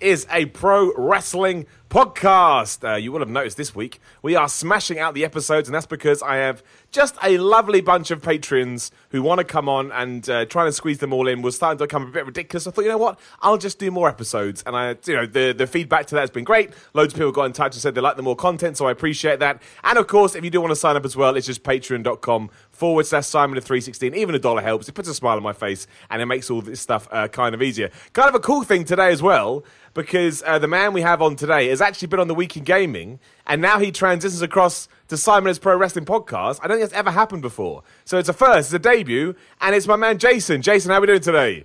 is a pro wrestling podcast. You will have noticed this week we are smashing out the episodes, and that's because I have just a lovely bunch of patrons who want to come on, and trying to squeeze them all in was starting to become a bit ridiculous. I thought, you know what, I'll just do more episodes, and the feedback to that has been great. Loads of people got in touch and said they like the more content, so I appreciate that. And of course, if you do want to sign up as well, it's just patreon.com/Simon316. Even $1 helps. It puts a smile on my face and it makes all this stuff kind of easier. Kind of a cool thing today as well, because the man we have on today has actually been on The Week in Gaming, and now he transitions across to Simon's Pro Wrestling Podcast. I don't think that's ever happened before. So it's a first, it's a debut, and it's my man Jason. Jason, how are we doing today?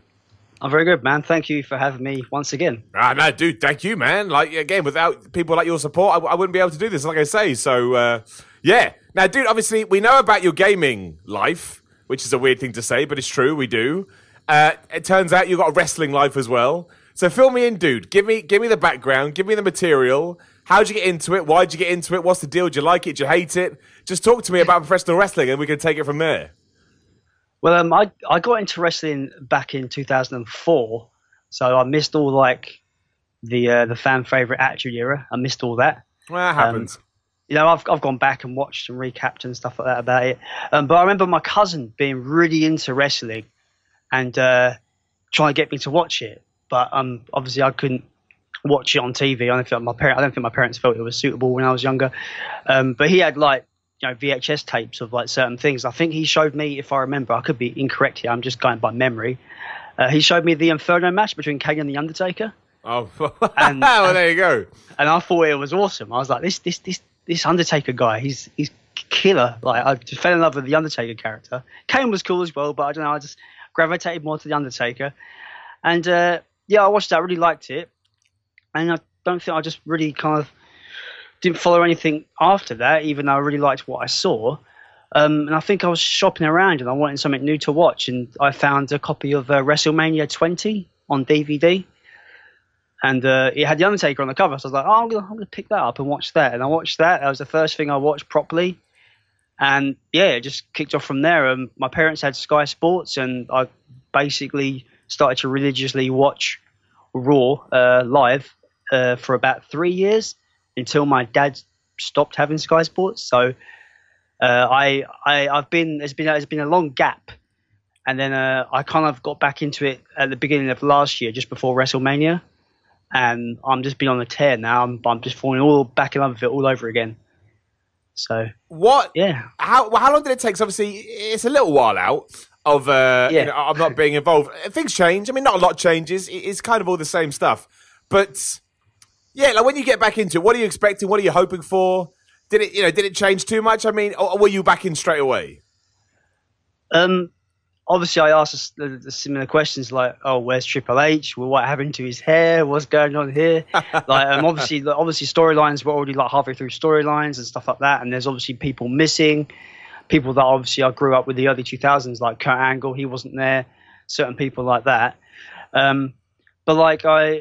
I'm very good, man. Thank you for having me once again. Ah, no, dude, thank you, man. Like, again, without people like your support, I wouldn't be able to do this, like I say. So, yeah. Now, dude, obviously, we know about your gaming life, which is a weird thing to say, but it's true, we do. It turns out you've got a wrestling life as well. So fill me in, dude. Give me the background. Give me the material. How'd you get into it? Why'd you get into it? What's the deal? Do you like it? Do you hate it? Just talk to me about professional wrestling and we can take it from there. Well, I got into wrestling back in 2004. So I missed all like the fan favorite Attitude Era. I missed all that. Well, that happens. You know, I've gone back and watched and recapped and stuff like that about it. But I remember my cousin being really into wrestling and trying to get me to watch it. But obviously, I couldn't watch it on TV. I don't think my parents felt it was suitable when I was younger. But he had like VHS tapes of like certain things. I think he showed me, if I remember, I could be incorrect here. I'm just going by memory. He showed me the Inferno match between Kane and the Undertaker. Oh, and, well, there you go. And I thought it was awesome. I was like, this Undertaker guy, he's killer. Like, I just fell in love with the Undertaker character. Kane was cool as well, but I don't know. I just gravitated more to the Undertaker, and yeah, I watched that. I really liked it. And I don't think I just really kind of didn't follow anything after that, even though I really liked what I saw. And I think I was shopping around and I wanted something new to watch. And I found a copy of WrestleMania 20 on DVD. And it had The Undertaker on the cover. So I was like, oh, I'm going to pick that up and watch that. And I watched that. That was the first thing I watched properly. And yeah, it just kicked off from there. My parents had Sky Sports and I basically started to religiously watch Raw live for about 3 years until my dad stopped having Sky Sports. So there's been a long gap, and then I kind of got back into it at the beginning of last year, just before WrestleMania, and I'm just been on a tear now. I'm just falling all back in love with it all over again. So what? Yeah. How long did it take? So obviously, it's a little while out. Yeah. I'm not being involved. Things change. I mean, not a lot changes. It's kind of all the same stuff. But yeah, like when you get back into it, what are you expecting? What are you hoping for? Did it change too much? I mean, or were you back in straight away? Obviously, I asked the similar questions like, "Oh, where's Triple H? Well, what happened to his hair? What's going on here?" Like, obviously, storylines were already like halfway through storylines and stuff like that. And there's obviously people missing. People that obviously I grew up with the early 2000s, like Kurt Angle, he wasn't there. Certain people like that. But like I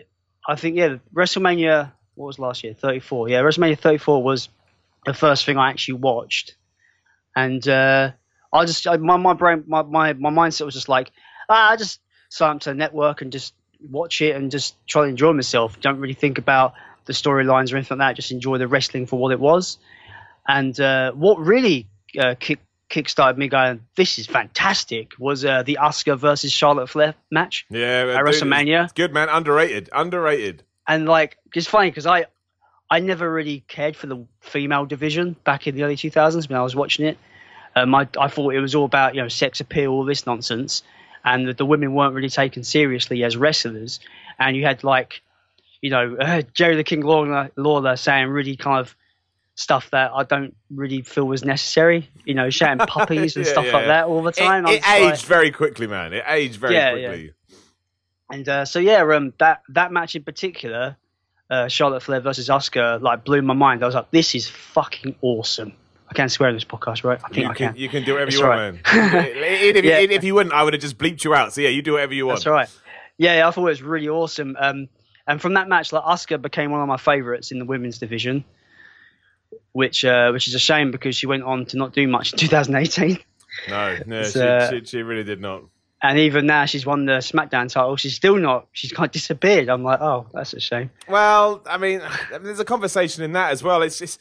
think, yeah, WrestleMania, what was last year? 34. Yeah, WrestleMania 34 was the first thing I actually watched. And my mindset was just like, I just sign up to the network and just watch it and just try to enjoy myself. Don't really think about the storylines or anything like that. Just enjoy the wrestling for what it was. And what really kick-started me going, this is fantastic, was the Oscar versus Charlotte Flair match at WrestleMania. It's good, man. Underrated. And, like, it's funny because I never really cared for the female division back in the early 2000s when I was watching it. I thought it was all about, sex appeal, all this nonsense, and that the women weren't really taken seriously as wrestlers. And you had, like, Jerry the King Lawler saying really kind of stuff that I don't really feel was necessary, shouting puppies and stuff like that all the time. It aged very quickly, man. It aged very quickly. Yeah. And so, that match in particular, Charlotte Flair versus Oscar like blew my mind. I was like, this is fucking awesome. I can't swear in this podcast, right? I think you I can. You can do whatever you want, man. If you wouldn't, I would have just bleeped you out. So yeah, you do whatever you want. That's all right. Yeah, I thought it was really awesome. And from that match, like, Asuka became one of my favorites in the women's division, which is a shame because she went on to not do much in 2018. No, she really did not. And even now, she's won the SmackDown title. She's still not. She's kind of disappeared. I'm like, oh, that's a shame. Well, I mean there's a conversation in that as well. It's just,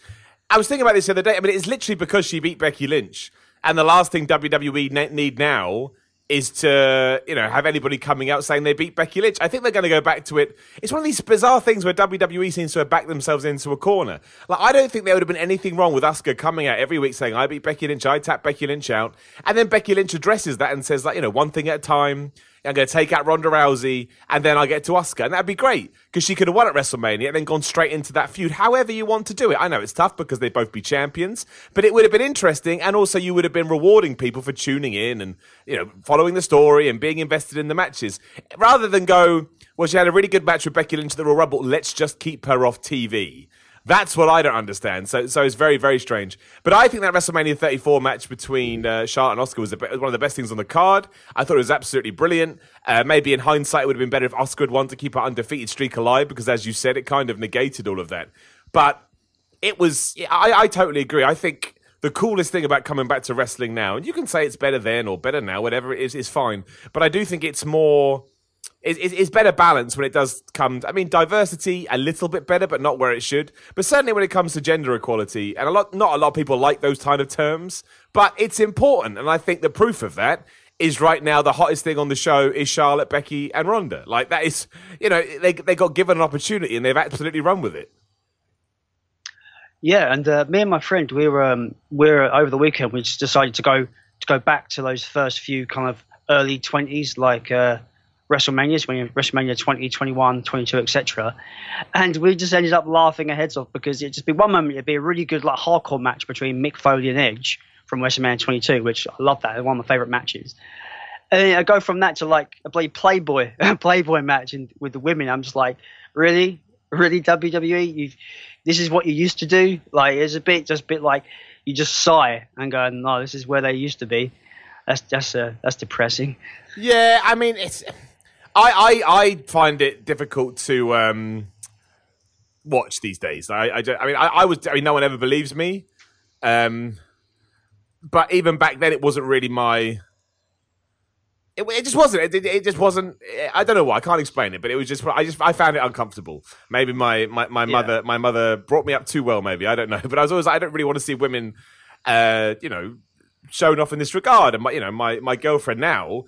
I was thinking about this the other day. I mean, it's literally because she beat Becky Lynch, and the last thing WWE need now is to, you know, have anybody coming out saying they beat Becky Lynch. I think they're going to go back to it. It's one of these bizarre things where WWE seems to have backed themselves into a corner. Like, I don't think there would have been anything wrong with Asuka coming out every week saying, I beat Becky Lynch, I tap Becky Lynch out. And then Becky Lynch addresses that and says, like, you know, one thing at a time. I'm going to take out Ronda Rousey, and then I'll get to Asuka. And that'd be great, because she could have won at WrestleMania and then gone straight into that feud, however you want to do it. I know it's tough because they'd both be champions, but it would have been interesting, and also you would have been rewarding people for tuning in and, you know, following the story and being invested in the matches. Rather than go, well, she had a really good match with Becky Lynch at the Royal Rumble, let's just keep her off TV. That's what I don't understand. So it's very, very strange. But I think that WrestleMania 34 match between Charlotte and Oscar was one of the best things on the card. I thought it was absolutely brilliant. Maybe in hindsight, it would have been better if Oscar had won to keep her undefeated streak alive, because as you said, it kind of negated all of that. But it was, I totally agree. I think the coolest thing about coming back to wrestling now, and you can say it's better then or better now, whatever it is fine. But I do think it's more... It's better balanced when it does come... I mean, diversity, a little bit better, but not where it should. But certainly when it comes to gender equality, and not a lot of people like those kind of terms, but it's important. And I think the proof of that is right now the hottest thing on the show is Charlotte, Becky, and Ronda. Like, that is... You know, they got given an opportunity, and they've absolutely run with it. Yeah, and me and my friend, we were over the weekend, we just decided to go back to those first few kind of early 20s, like... WrestleManias, when WrestleMania 20, 21, 22, etc. And we just ended up laughing our heads off, because it'd just be one moment, it'd be a really good, like, hardcore match between Mick Foley and Edge from WrestleMania 22, which I love that. It's one of my favourite matches. And then I go from that to, like, a Playboy match with the women. I'm just like, really? Really, WWE? This is what you used to do? Like, it's a bit like you just sigh and go, no, this is where they used to be. That's depressing. Yeah, I mean, it's... I find it difficult to watch these days. I mean, no one ever believes me. But even back then, it wasn't really my... It just wasn't. I don't know why. I can't explain it, but it was just. I found it uncomfortable. Maybe my mother brought me up too well. Maybe, I don't know. But I was always like, I don't really want to see women, shown off in this regard. And my girlfriend now.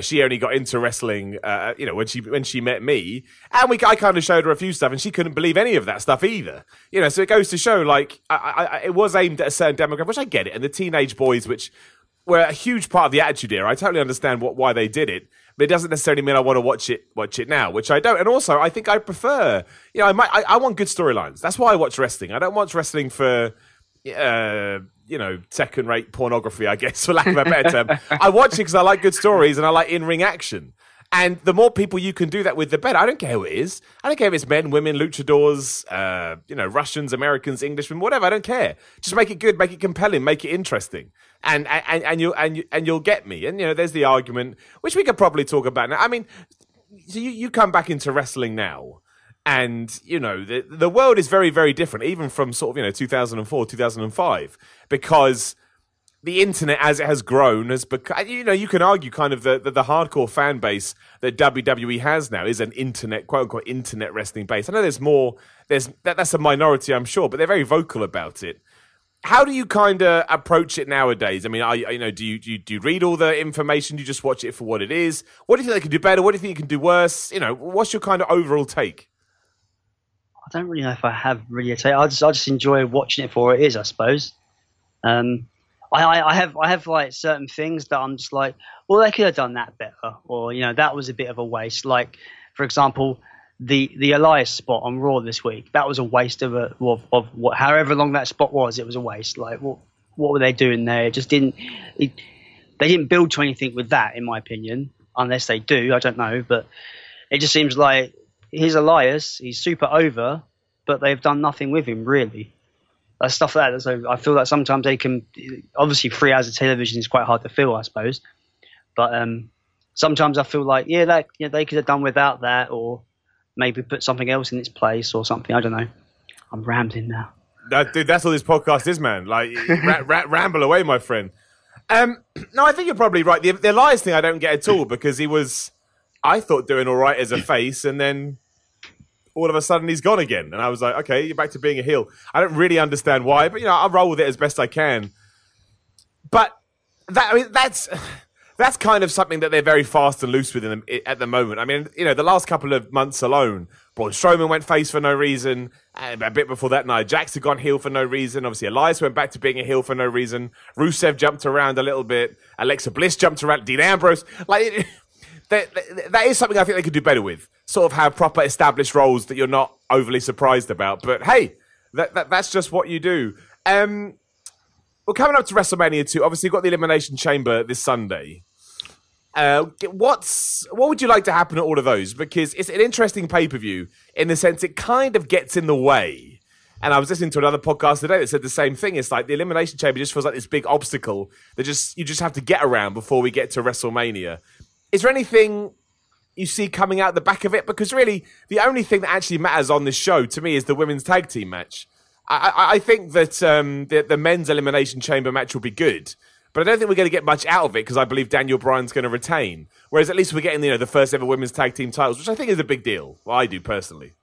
She only got into wrestling, when she met me, and I kind of showed her a few stuff, and she couldn't believe any of that stuff either. You know, so it goes to show, like, it was aimed at a certain demographic, which I get it, and the teenage boys, which were a huge part of the Attitude Era. I totally understand why they did it, but it doesn't necessarily mean I want to watch it now, which I don't. And also, I think I prefer, you know, I want good storylines. That's why I watch wrestling. I don't watch wrestling for. Second-rate pornography, I guess, for lack of a better term. I watch it because I like good stories and I like in-ring action. And the more people you can do that with, the better. I don't care who it is. I don't care if it's men, women, luchadors, Russians, Americans, Englishmen, whatever. I don't care. Just make it good, make it compelling, make it interesting, and you'll get me. And you know, there's the argument, which we could probably talk about now. I mean, so you come back into wrestling now. And, you know, the world is very, very different, even from sort of, 2004, 2005, because the internet, as it has grown, has become, you can argue kind of the hardcore fan base that WWE has now is an internet, quote unquote, internet wrestling base. I know that's a minority, I'm sure, but they're very vocal about it. How do you kind of approach it nowadays? I mean, do you read all the information? Do you just watch it for what it is? What do you think they can do better? What do you think you can do worse? You know, what's your kind of overall take? I don't really know if I have really a take. I just enjoy watching it for what it is, I suppose. I have like certain things that I'm just like, well, they could have done that better, or that was a bit of a waste. Like, for example, the Elias spot on Raw this week. That was a waste of what, however long that spot was. It was a waste. Like, what were they doing there? It just didn't. They didn't build to anything with that, in my opinion. Unless they do, I don't know. But it just seems like. here's Elias, he's super over, but they've done nothing with him really. Stuff like that. So I feel like sometimes they can, obviously 3 hours of television is quite hard to fill, I suppose. But sometimes I feel like, yeah, that, you know, they could have done without that, or maybe put something else in its place or something. I don't know. I'm rambling now. Dude, that's all this podcast is, man. Like, ramble away, my friend. No, I think you're probably right. The Elias thing I don't get at all, because he was, I thought, doing all right as a face, and then all of a sudden he's gone again. And I was like, okay, you're back to being a heel. I don't really understand why, but, you know, I'll roll with it as best I can. But that, I mean, that's kind of something that they're very fast and loose with in the, at the moment. I mean, you know, the last couple of months alone, Braun Strowman went face for no reason. And a bit before that, Nia Jax had gone heel for no reason. Obviously, Elias went back to being a heel for no reason. Rusev jumped around a little bit. Alexa Bliss jumped around. Dean Ambrose. Like, that is something I think they could do better with. Sort of have proper established roles that you're not overly surprised about. But hey, that's just what you do. Well, coming up to WrestleMania 2, obviously you've got the Elimination Chamber this Sunday. What would you like to happen at all of those? Because it's an interesting pay-per-view in the sense it kind of gets in the way. And I was listening to another podcast today that said the same thing. It's like the Elimination Chamber just feels like this big obstacle that you just have to get around before we get to WrestleMania. Is there anything you see coming out the back of it? Because really, the only thing that actually matters on this show to me is the women's tag team match. I think that the men's Elimination Chamber match will be good. But I don't think we're going to get much out of it because I believe Daniel Bryan's going to retain. Whereas at least we're getting, you know, the first ever women's tag team titles, which I think is a big deal. Well, I do personally.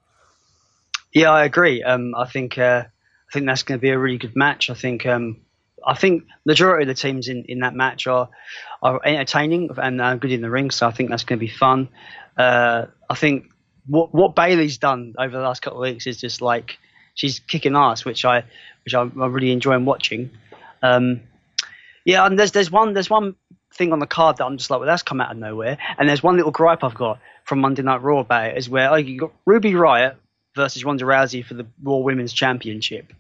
Yeah, I agree. I think that's going to be a really good match. I think the majority of the teams in that match are entertaining and good in the ring. So I think that's going to be fun. I think what Bayley's done over the last couple of weeks is just like she's kicking ass, which I'm really enjoying watching. Yeah, and there's one thing on the card that I'm just like, well, that's come out of nowhere. And there's one little gripe I've got from Monday Night Raw about it is where you got Ruby Riott versus Ronda Rousey for the Raw Women's Championship.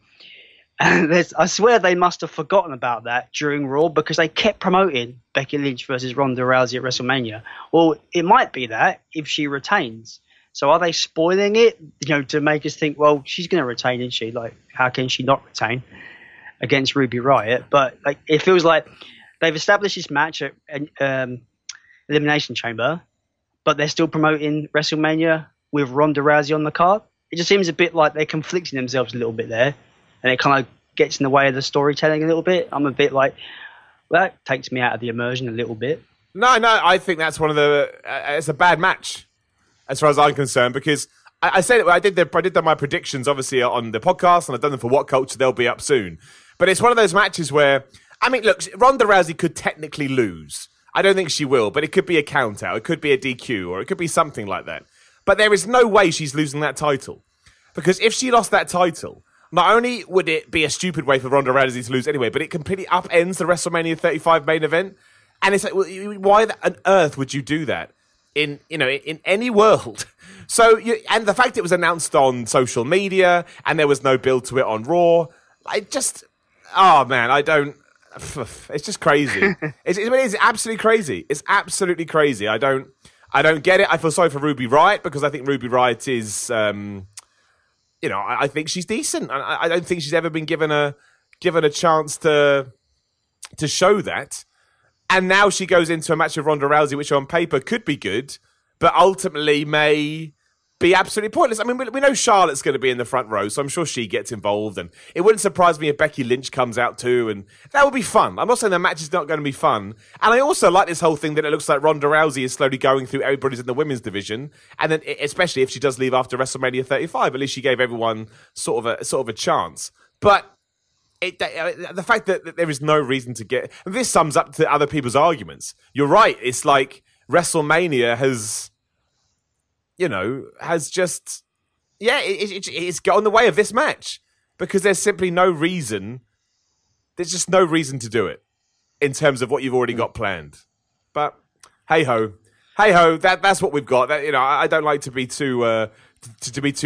And I swear they must have forgotten about that during Raw because they kept promoting Becky Lynch versus Ronda Rousey at WrestleMania. Well, it might be that if she retains. So are they spoiling it, you know, to make us think, well, she's going to retain, isn't she? Like, how can she not retain against Ruby Riott? But like, it feels like they've established this match at Elimination Chamber, but they're still promoting WrestleMania with Ronda Rousey on the card. It just seems a bit like they're conflicting themselves a little bit there, and it kind of gets in the way of the storytelling a little bit. I'm a bit like, well, that takes me out of the immersion a little bit. No, I think that's one of the it's a bad match as far as I'm concerned, because I said it. I did my predictions obviously on the podcast, and I've done them for What Culture. They'll be up soon. But it's one of those matches where, I mean, look, Ronda Rousey could technically lose. I don't think she will, but it could be a count-out. It could be a DQ, or it could be something like that. But there is no way she's losing that title. Because if she lost that title, not only would it be a stupid way for Ronda Rousey to lose anyway, but it completely upends the WrestleMania 35 main event. And it's like, why on earth would you do that in any world? So, and the fact it was announced on social media, and there was no build to it on Raw, I just... Oh, man, I don't... It's just crazy. It's absolutely crazy. It's absolutely crazy. I don't get it. I feel sorry for Ruby Riott because I think Ruby Riott is... I think she's decent. I don't think she's ever been given a chance to show that. And now she goes into a match with Ronda Rousey, which on paper could be good, but ultimately may be absolutely pointless. I mean, we know Charlotte's going to be in the front row, so I'm sure she gets involved, and it wouldn't surprise me if Becky Lynch comes out too, and that would be fun. I'm not saying the match is not going to be fun, and I also like this whole thing that it looks like Ronda Rousey is slowly going through everybody's in the women's division, and then especially if she does leave after WrestleMania 35, at least she gave everyone sort of a chance. But the fact that there is no reason to get... This sums up to other people's arguments. You're right, it's like WrestleMania it's got in the way of this match because there's simply no reason. There's just no reason to do it in terms of what you've already got planned. But hey ho, that's what we've got. That, I don't like to be too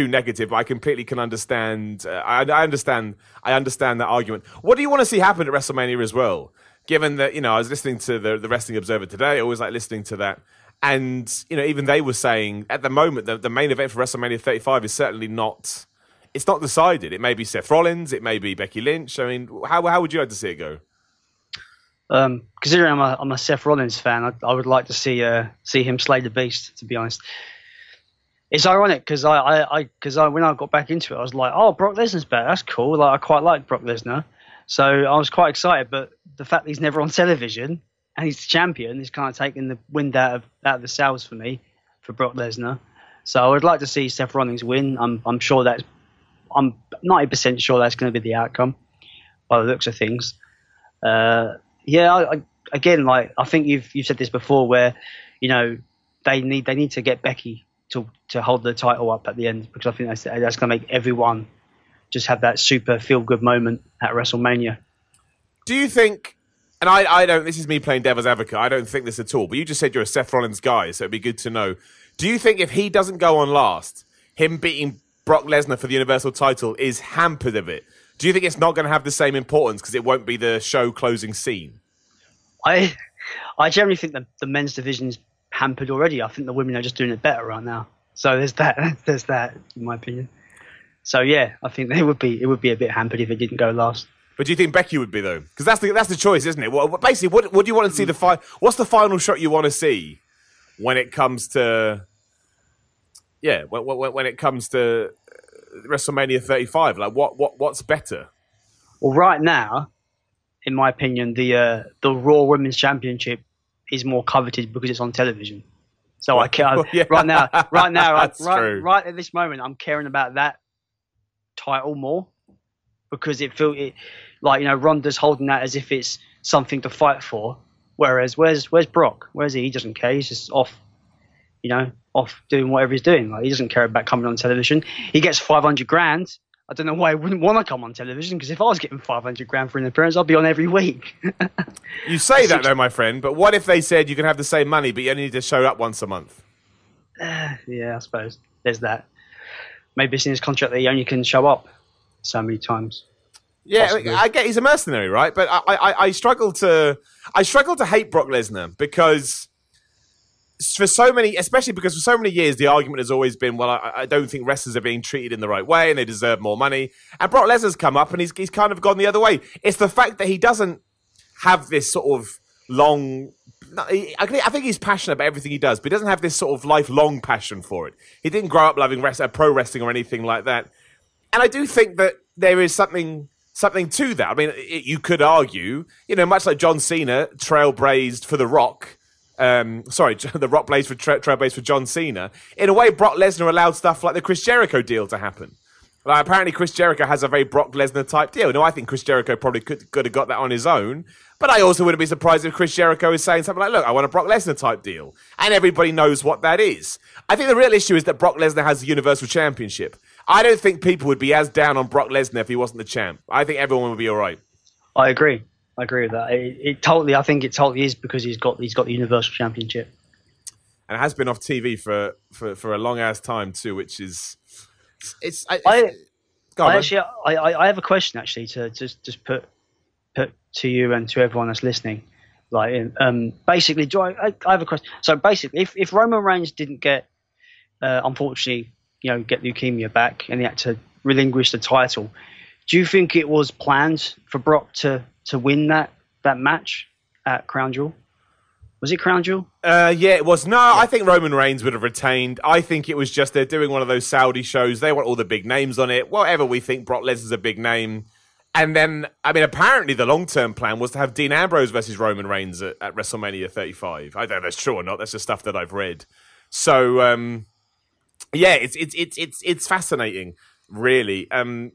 negative, but I completely can understand. I understand that argument. What do you want to see happen at WrestleMania as well? Given that I was listening to the Wrestling Observer today, always like listening to that. And, you know, even they were saying at the moment that the main event for WrestleMania 35 is certainly not, it's not decided. It may be Seth Rollins, it may be Becky Lynch. I mean, how would you like to see it go? Considering I'm a Seth Rollins fan, I would like to see him slay the beast, to be honest. It's ironic because I when I got back into it, I was like, oh, Brock Lesnar's back. That's cool. Like, I quite like Brock Lesnar. So I was quite excited. But the fact that he's never on television and he's the champion is kind of taking the wind out of the sails for me, for Brock Lesnar. So I would like to see Seth Rollins win. I'm 90% sure that's going to be the outcome by the looks of things. I think you've said this before, where, you know, they need to get Becky to hold the title up at the end, because I think that's going to make everyone just have that super feel-good moment at WrestleMania. Do you think, and I don't, this is me playing devil's advocate, I don't think this at all, but you just said you're a Seth Rollins guy, so it'd be good to know. Do you think if he doesn't go on last, him beating Brock Lesnar for the Universal title is hampered a bit? Do you think it's not going to have the same importance because it won't be the show closing scene? I generally think that the men's division is hampered already. I think the women are just doing it better right now. So there's that in my opinion. So yeah, I think it would be a bit hampered if it didn't go last. But do you think Becky would be though? Because that's the choice, isn't it? Well, basically, what do you want to see what's the final shot you want to see when it comes to when it comes to WrestleMania 35? Like what's better? Well, right now, in my opinion, the Raw Women's Championship is more coveted because it's on television. So I care right at this moment, I'm caring about that title more because it feels like Ronda's holding that as if it's something to fight for. Whereas where's Brock? Where's he? He doesn't care. He's just off doing whatever he's doing. Like, he doesn't care about coming on television. He gets $500,000. I don't know why he wouldn't want to come on television, because if I was getting $500,000 for an appearance, I'd be on every week. You say that though, my friend, but what if they said you can have the same money, but you only need to show up once a month? Yeah, I suppose. There's that. Maybe it's in his contract that he only can show up so many times. Yeah, possibly. I get he's a mercenary, right? But I struggle to hate Brock Lesnar because... for so many years, the argument has always been, well, I don't think wrestlers are being treated in the right way and they deserve more money. And Brock Lesnar's come up and he's kind of gone the other way. It's the fact that he doesn't have this sort of long... I think he's passionate about everything he does, but he doesn't have this sort of lifelong passion for it. He didn't grow up loving pro wrestling or anything like that. And I do think that there is something to that. I mean, you could argue, much like John Cena trailblazed for The Rock... The Rock blazed for trailblaze for John Cena. In a way, Brock Lesnar allowed stuff like the Chris Jericho deal to happen. Like, apparently, Chris Jericho has a very Brock Lesnar type deal. No, I think Chris Jericho probably could have got that on his own. But I also wouldn't be surprised if Chris Jericho is saying something like, "Look, I want a Brock Lesnar type deal," and everybody knows what that is. I think the real issue is that Brock Lesnar has the Universal Championship. I don't think people would be as down on Brock Lesnar if he wasn't the champ. I think everyone would be all right. I agree. I agree with that. I think it totally is because he's got the Universal Championship, and it has been off TV for a long ass time too, which is I have a question actually to just put to you and to everyone that's listening. Like I have a question. So basically, if Roman Reigns didn't get unfortunately get leukemia back and he had to relinquish the title, do you think it was planned for Brock to win that match at Crown Jewel? Was it Crown Jewel? Yeah, it was. No, yeah. I think Roman Reigns would have retained. I think it was just they're doing one of those Saudi shows. They want all the big names on it. Whatever we think, Brock Lesnar's a big name. And then, I mean, apparently the long-term plan was to have Dean Ambrose versus Roman Reigns at WrestleMania 35. I don't know if that's true or not. That's just stuff that I've read. So, yeah, it's fascinating, really. I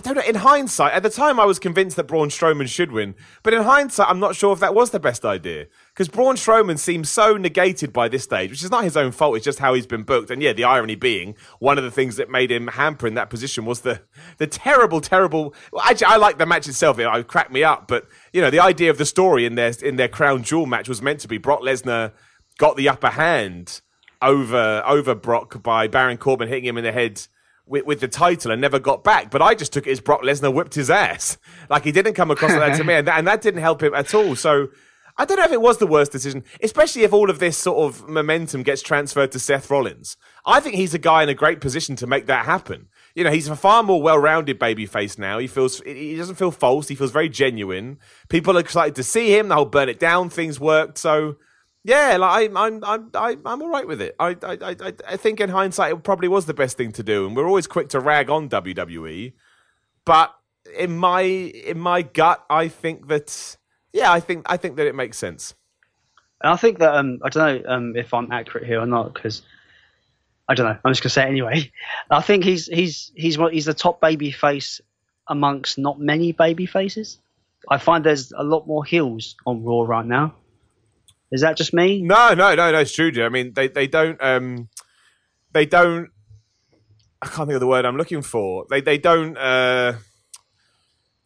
don't know. In hindsight, at the time I was convinced that Braun Strowman should win. But in hindsight, I'm not sure if that was the best idea. Because Braun Strowman seems so negated by this stage, which is not his own fault. It's just how he's been booked. And yeah, the irony being, one of the things that made him hamper in that position was the terrible... Well, actually, I like the match itself. It cracked me up. But, the idea of the story in their Crown Jewel match was meant to be Brock Lesnar got the upper hand over Brock by Baron Corbin hitting him in the head with the title and never got back. But I just took it as Brock Lesnar whipped his ass. Like, he didn't come across like that to me. And that didn't help him at all. So I don't know if it was the worst decision, especially if all of this sort of momentum gets transferred to Seth Rollins. I think he's a guy in a great position to make that happen. You know, he's a far more well-rounded babyface now. He doesn't feel false. He feels very genuine. People are excited to see him. The whole burn it down things worked. So yeah, like I'm all right with it. I think in hindsight it probably was the best thing to do. And we're always quick to rag on WWE, but in my gut, I think that. Yeah, I think that it makes sense. And I think that, I don't know if I'm accurate here or not, because I don't know. I'm just going to say it anyway. I think he's the top baby face amongst not many baby faces. I find there's a lot more heels on Raw right now. Is that just me? No, it's true. I mean, they don't, I can't think of the word I'm looking for.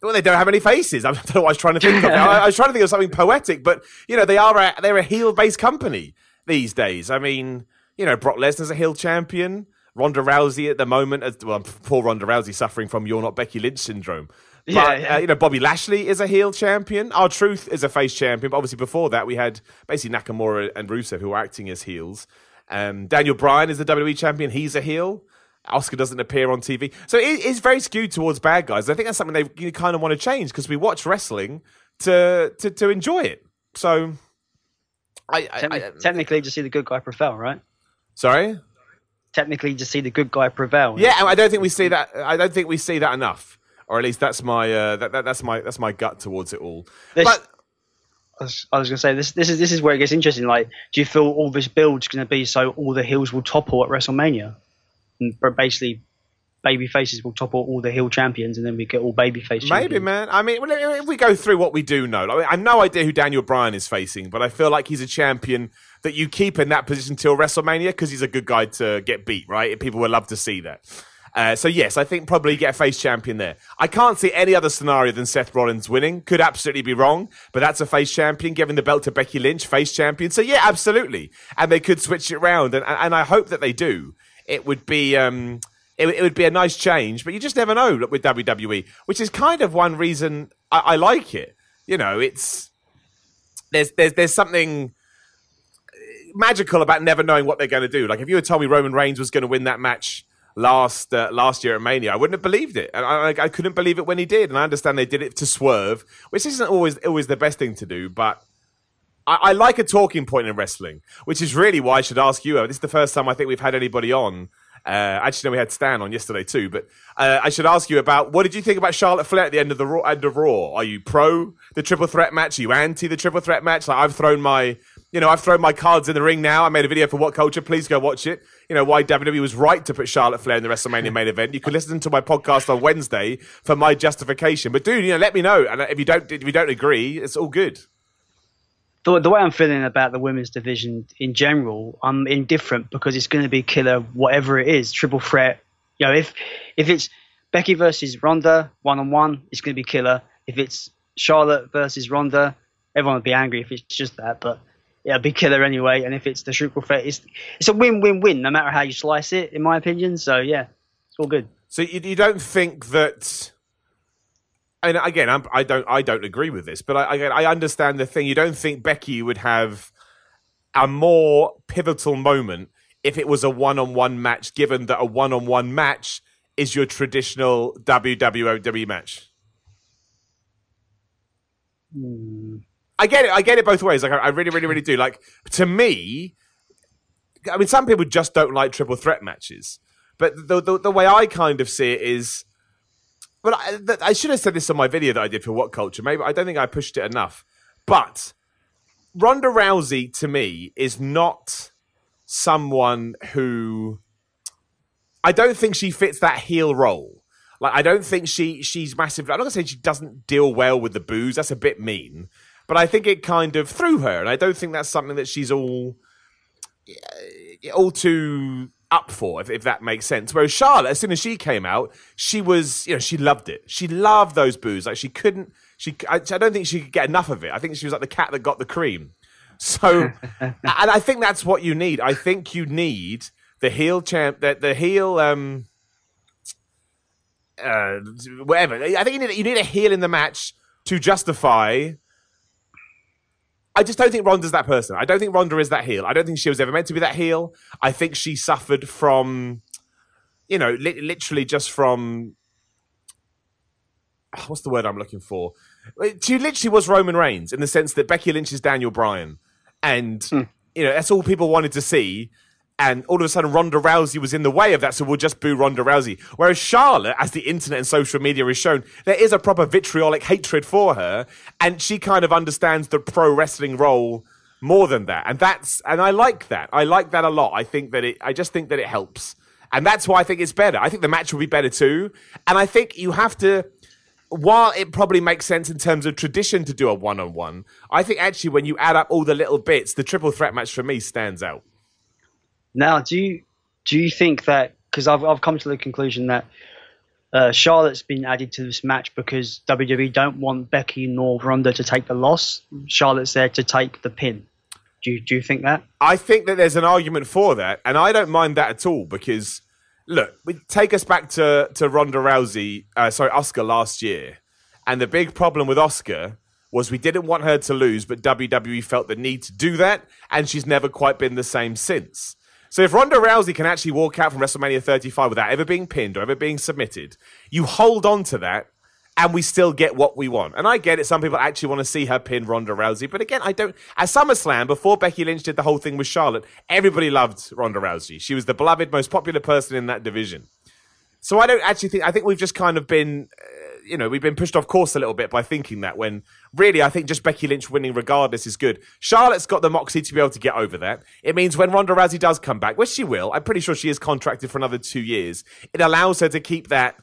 Well, they don't have any faces. I don't know what I was trying to think of. I was trying to think of something poetic, but, you know, they're a heel-based company these days. I mean, you know, Brock Lesnar's a heel champion. Ronda Rousey at the moment, well, poor Ronda Rousey suffering from you're not Becky Lynch syndrome. But, you know, Bobby Lashley is a heel champion. R-Truth is a face champion. But obviously before that, we had basically Nakamura and Rusev who were acting as heels. Daniel Bryan is the WWE champion. He's a heel. Oscar doesn't appear on TV. So it is very skewed towards bad guys. I think that's something they kind of want to change because we watch wrestling to enjoy it. So technically just see the good guy prevail, right? Sorry? Technically just see the good guy prevail. Yeah, I don't think we see that. I don't think we see that enough. Or at least that's my that's my gut towards it all. I was going to say this is where it gets interesting. Like, do you feel all this build's going to be so all the heels will topple at WrestleMania? And basically, baby faces will topple all the heel champions, and then we get all baby face champions. Maybe, man. I mean, if we go through what we do know, like, I have no idea who Daniel Bryan is facing, but I feel like he's a champion that you keep in that position till WrestleMania because he's a good guy to get beat, right? People would love to see that. So, yes, I think probably get a face champion there. I can't see any other scenario than Seth Rollins winning. Could absolutely be wrong, but that's a face champion. Giving the belt to Becky Lynch, face champion. So, yeah, absolutely. And they could switch it around, and I hope that they do. It would be it would be a nice change, but you just never know with WWE, which is kind of one reason I like it. You know, it's there's something magical about never knowing what they're going to do. Like, if you had told me Roman Reigns was going to win that match last year at Mania, I wouldn't have believed it, and I couldn't believe it when he did. And I understand they did it to swerve, which isn't always the best thing to do, but. I like a talking point in wrestling, which is really why I should ask you. This is the first time I think we've had anybody on. Actually, no, we had Stan on yesterday too. But I should ask you about, what did you think about Charlotte Flair at the end of Raw? Are you pro the triple threat match? Are you anti the triple threat match? Like, I've thrown my cards in the ring now. I made a video for What Culture. Please go watch it. You know, why WWE was right to put Charlotte Flair in the WrestleMania main event. You can listen to my podcast on Wednesday for my justification. But dude, you know, let me know. And if you don't agree, it's all good. The way I'm feeling about the women's division in general, I'm indifferent because it's going to be killer, whatever it is, triple threat. You know, if it's Becky versus Ronda 1-on-1, it's going to be killer. If it's Charlotte versus Ronda, everyone would be angry if it's just that, but yeah, it'll be killer anyway. And if it's the triple threat, it's a win-win-win, no matter how you slice it, in my opinion. So yeah, it's all good. So you don't think that? And again, I don't agree with this, but I understand the thing. You don't think Becky would have a more pivotal moment if it was a one-on-one match, given that a one-on-one match is your traditional WWE match? Mm. I get it both ways. Like, I really, really, really do. Like, to me, I mean, some people just don't like triple threat matches. But the way I kind of see it is... But I should have said this on my video that I did for What Culture. Maybe I don't think I pushed it enough. But Ronda Rousey, to me, is not someone who... I don't think she fits that heel role. Like, I don't think she's massive... I'm not going to say she doesn't deal well with the booze. That's a bit mean. But I think it kind of threw her. And I don't think that's something that she's all too... up for, if that makes sense. Whereas Charlotte, as soon as she came out, she was, you know, she loved it. She loved those boos. Like, she couldn't, I don't think she could get enough of it. I think she was like the cat that got the cream. So, and I think that's what you need. I think you need the heel champ, the heel, whatever. I think you need a heel in the match to justify. I just don't think Ronda's that person. I don't think Ronda is that heel. I don't think she was ever meant to be that heel. I think she suffered from, you know, literally just from... What's the word I'm looking for? She literally was Roman Reigns in the sense that Becky Lynch is Daniel Bryan. And, you know, that's all people wanted to see. And all of a sudden, Ronda Rousey was in the way of that, so we'll just boo Ronda Rousey. Whereas Charlotte, as the internet and social media has shown, there is a proper vitriolic hatred for her, and she kind of understands the pro wrestling role more than that. And I like that. I like that a lot. I just think that it helps, and that's why I think it's better. I think the match will be better too, and I think you have to. While it probably makes sense in terms of tradition to do a one-on-one, I think actually when you add up all the little bits, the triple threat match for me stands out. Now, do you think that, because I've come to the conclusion that Charlotte's been added to this match because WWE don't want Becky nor Ronda to take the loss. Charlotte's there to take the pin. Do you think that? I think that there's an argument for that, and I don't mind that at all because, look, take us back to Ronda Rousey, Oscar last year, and the big problem with Oscar was we didn't want her to lose, but WWE felt the need to do that, and she's never quite been the same since. So if Ronda Rousey can actually walk out from WrestleMania 35 without ever being pinned or ever being submitted, you hold on to that and we still get what we want. And I get it. Some people actually want to see her pin Ronda Rousey. But again, I don't. At SummerSlam, before Becky Lynch did the whole thing with Charlotte, everybody loved Ronda Rousey. She was the beloved, most popular person in that division. So I don't actually think... I think we've just kind of been... we've been pushed off course a little bit by thinking that, when really I think just Becky Lynch winning regardless is good. Charlotte's got the moxie to be able to get over that. It means when Ronda Rousey does come back, which she will, I'm pretty sure she is contracted for another 2 years, it allows her to keep that,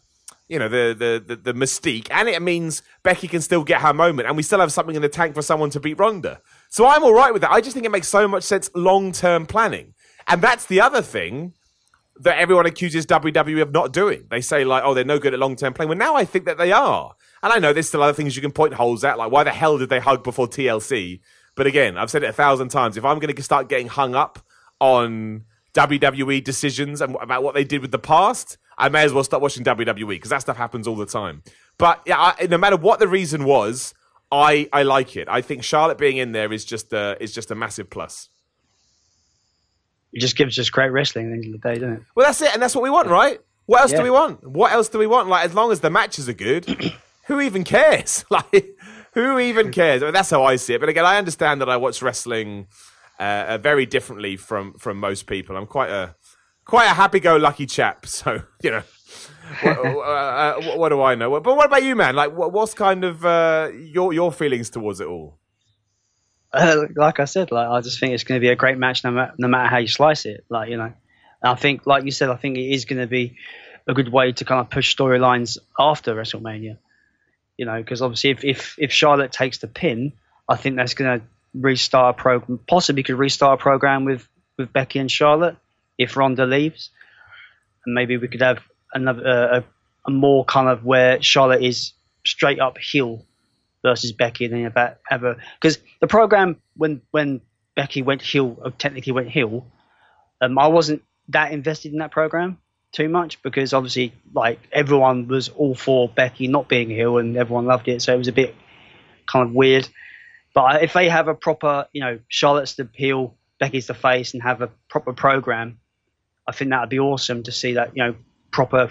the mystique. And it means Becky can still get her moment and we still have something in the tank for someone to beat Ronda. So I'm all right with that. I just think it makes so much sense long-term planning. And that's the other thing that everyone accuses WWE of not doing. They say, like, oh, they're no good at long-term playing. Well, now I think that they are. And I know there's still other things you can point holes at, like why the hell did they hug before TLC? But again, I've said it 1,000 times. If I'm going to start getting hung up on WWE decisions and about what they did with the past, I may as well start watching WWE because that stuff happens all the time. But yeah, no matter what the reason was, I like it. I think Charlotte being in there is just a massive plus. It just gives us great wrestling at the end of the day, doesn't it? Well, that's it, and that's what we want, right? What else do we want? What else do we want? Like, as long as the matches are good, who even cares? Like, who even cares? I mean, that's how I see it. But again, I understand that I watch wrestling very differently from most people. I'm quite a happy-go-lucky chap, so what do I know? But what about you, man? Like, what's kind of your feelings towards it all? Like I said, I just think it's going to be a great match no matter how you slice it. I think, like you said, I think it is going to be a good way to kind of push storylines after WrestleMania. Because obviously if Charlotte takes the pin, I think that's going to restart a program. Possibly could restart a program with Becky and Charlotte if Ronda leaves, and maybe we could have another a more kind of where Charlotte is straight up heel versus Becky than ever, because the program when Becky went heel, or technically went heel, I wasn't that invested in that program too much because obviously everyone was all for Becky not being heel and everyone loved it, so it was a bit kind of weird. But if they have a proper, Charlotte's the heel, Becky's the face, and have a proper program, I think that would be awesome to see that proper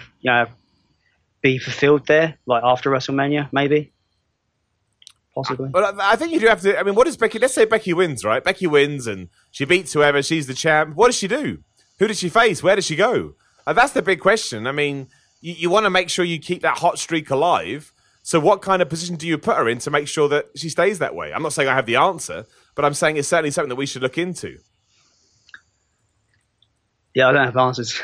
be fulfilled there, like after WrestleMania maybe. Possibly. But I think you do have to. I mean, what does Becky? Let's say Becky wins, right? Becky wins and she beats whoever. She's the champ. What does she do? Who does she face? Where does she go? That's the big question. I mean, you want to make sure you keep that hot streak alive. So, what kind of position do you put her in to make sure that she stays that way? I'm not saying I have the answer, but I'm saying it's certainly something that we should look into. Yeah, I don't have answers.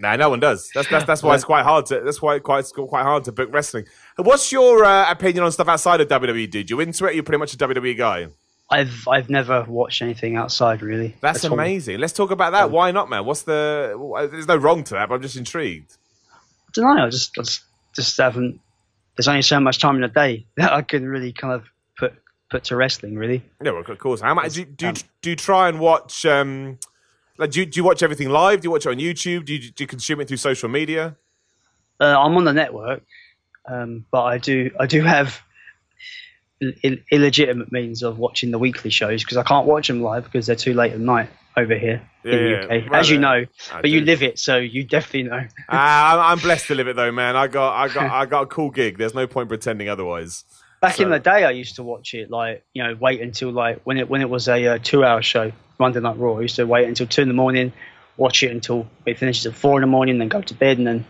No, no one does. That's why it's quite hard to. That's why it's quite hard to book wrestling. What's your opinion on stuff outside of WWE? Dude, you into it? You're pretty much a WWE guy. I've never watched anything outside, really. That's amazing. All. Let's talk about that. Why not, man? There's no wrong to that, but I'm just intrigued. I don't know. I just haven't. There's only so much time in a day that I can really kind of put to wrestling, really. Yeah, well, of course. How much do you try and watch? Like, do you watch everything live? Do you watch it on YouTube? Do you consume it through social media? I'm on the network, but I do have illegitimate means of watching the weekly shows, because I can't watch them live because they're too late at night over here in the UK, right, as you know. But you live it, so you definitely know. I'm blessed to live it though, man. I got a cool gig. There's no point pretending otherwise. Back in the day, I used to watch it, like, you know, wait until like when it was a 2-hour show, Monday Night Raw. I used to wait until 2 a.m, watch it until it finishes at 4 a.m, then go to bed, and then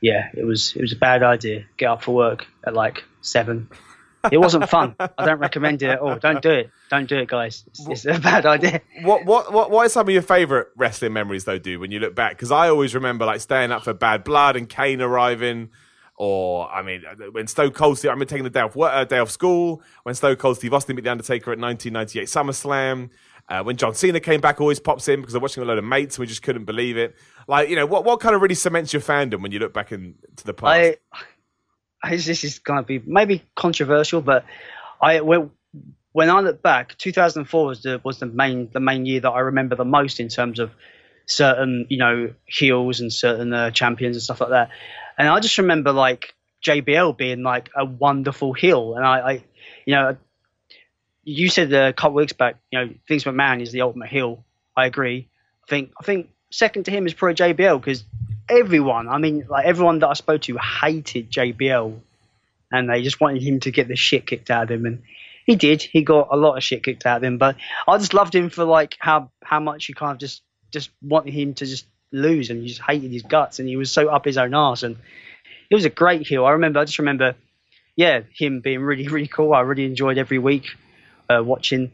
yeah, it was a bad idea. Get up for work at like 7. It wasn't fun. I don't recommend it at all. Don't do it. Don't do it, guys. It's a bad idea. What are some of your favourite wrestling memories though, dude, when you look back? Because I always remember like staying up for Bad Blood and Kane arriving, or I mean, when Stone Cold Steve, I remember taking the day off school, when Stone Cold Steve Austin beat The Undertaker at 1998 SummerSlam. When John Cena came back, always pops in because I'm watching a load of mates and we just couldn't believe it. Like, you know, what kind of really cements your fandom when you look back into the past? This is going to be maybe controversial, but when I look back, 2004 was the main year that I remember the most in terms of certain, you know, heels and certain champions and stuff like that. And I just remember like JBL being like a wonderful heel, and I you know, you said a couple weeks back, you know, Vince McMahon is the ultimate heel. I agree. I think second to him is probably JBL, because everyone that I spoke to hated JBL, and they just wanted him to get the shit kicked out of him, and he did. He got a lot of shit kicked out of him, but I just loved him for like how much you kind of just wanted him to just lose, and you just hated his guts, and he was so up his own arse, and it was a great heel. I just remember, yeah, him being really, really cool. I really enjoyed every week watching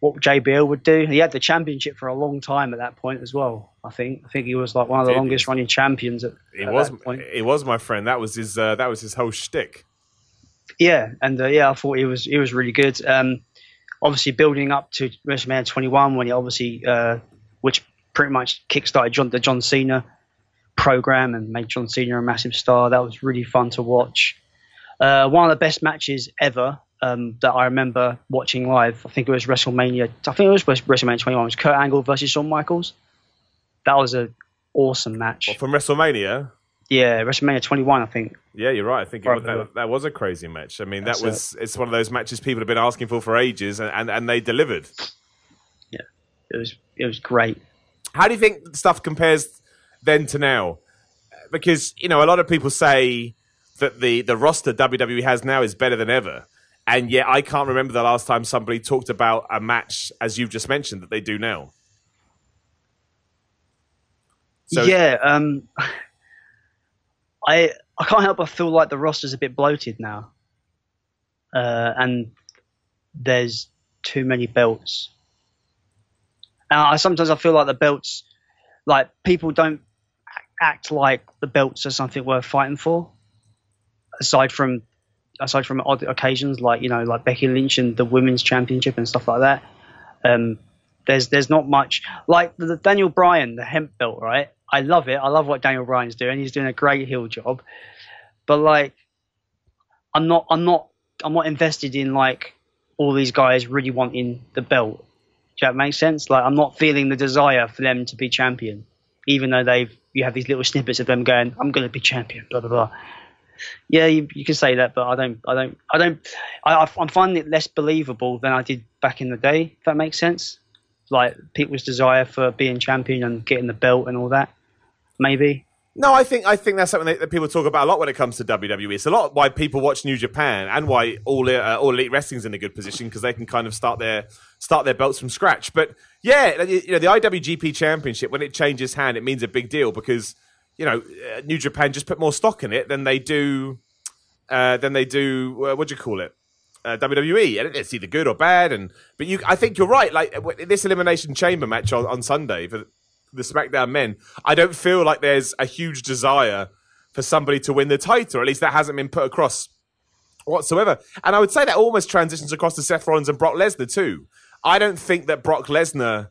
what JBL would do. He had the championship for a long time at that point as well. I think he was like one of the longest running champions at that point. It was, my friend. That was his whole shtick. Yeah, and I thought he was really good. Obviously, building up to WrestleMania 21, when he obviously, which pretty much kickstarted the John Cena program and made John Cena a massive star. That was really fun to watch. One of the best matches ever that I remember watching live, I think it was WrestleMania 21. It was Kurt Angle versus Shawn Michaels. That was an awesome match. Well, from WrestleMania? Yeah, WrestleMania 21, I think. Yeah, you're right. I think that was a crazy match. I mean, it's one of those matches people have been asking for ages, and they delivered. Yeah, it was great. How do you think stuff compares then to now? Because, you know, a lot of people say that the roster WWE has now is better than ever. And yet I can't remember the last time somebody talked about a match, as you've just mentioned, that they do now. So yeah, I can't help but feel like the roster's a bit bloated now. And there's too many belts. And sometimes I feel like the belts, like people don't act like the belts are something worth fighting for, aside from odd occasions like, you know, like Becky Lynch and the Women's Championship and stuff like that. There's not much. Like the Daniel Bryan, the hemp belt, right? I love it. I love what Daniel Bryan's doing. He's doing a great heel job. But like, I'm not invested in like all these guys really wanting the belt. Does that make sense? Like, I'm not feeling the desire for them to be champion, even though you have these little snippets of them going, "I'm going to be champion," blah blah blah. Yeah, you can say that, but I'm finding it less believable than I did back in the day, if that makes sense. Like people's desire for being champion and getting the belt and all that, maybe. No, I think that's something that people talk about a lot when it comes to WWE. It's a lot why people watch New Japan and why all Elite Wrestling's in a good position, because they can kind of start their belts from scratch. But yeah, you know, the IWGP Championship, when it changes hand, it means a big deal because, you know, New Japan just put more stock in it than they do WWE. And it's either good or bad. I think you're right. Like this Elimination Chamber match on Sunday for the SmackDown men, I don't feel like there's a huge desire for somebody to win the title. Or at least that hasn't been put across whatsoever. And I would say that almost transitions across to Seth Rollins and Brock Lesnar too. I don't think that Brock Lesnar...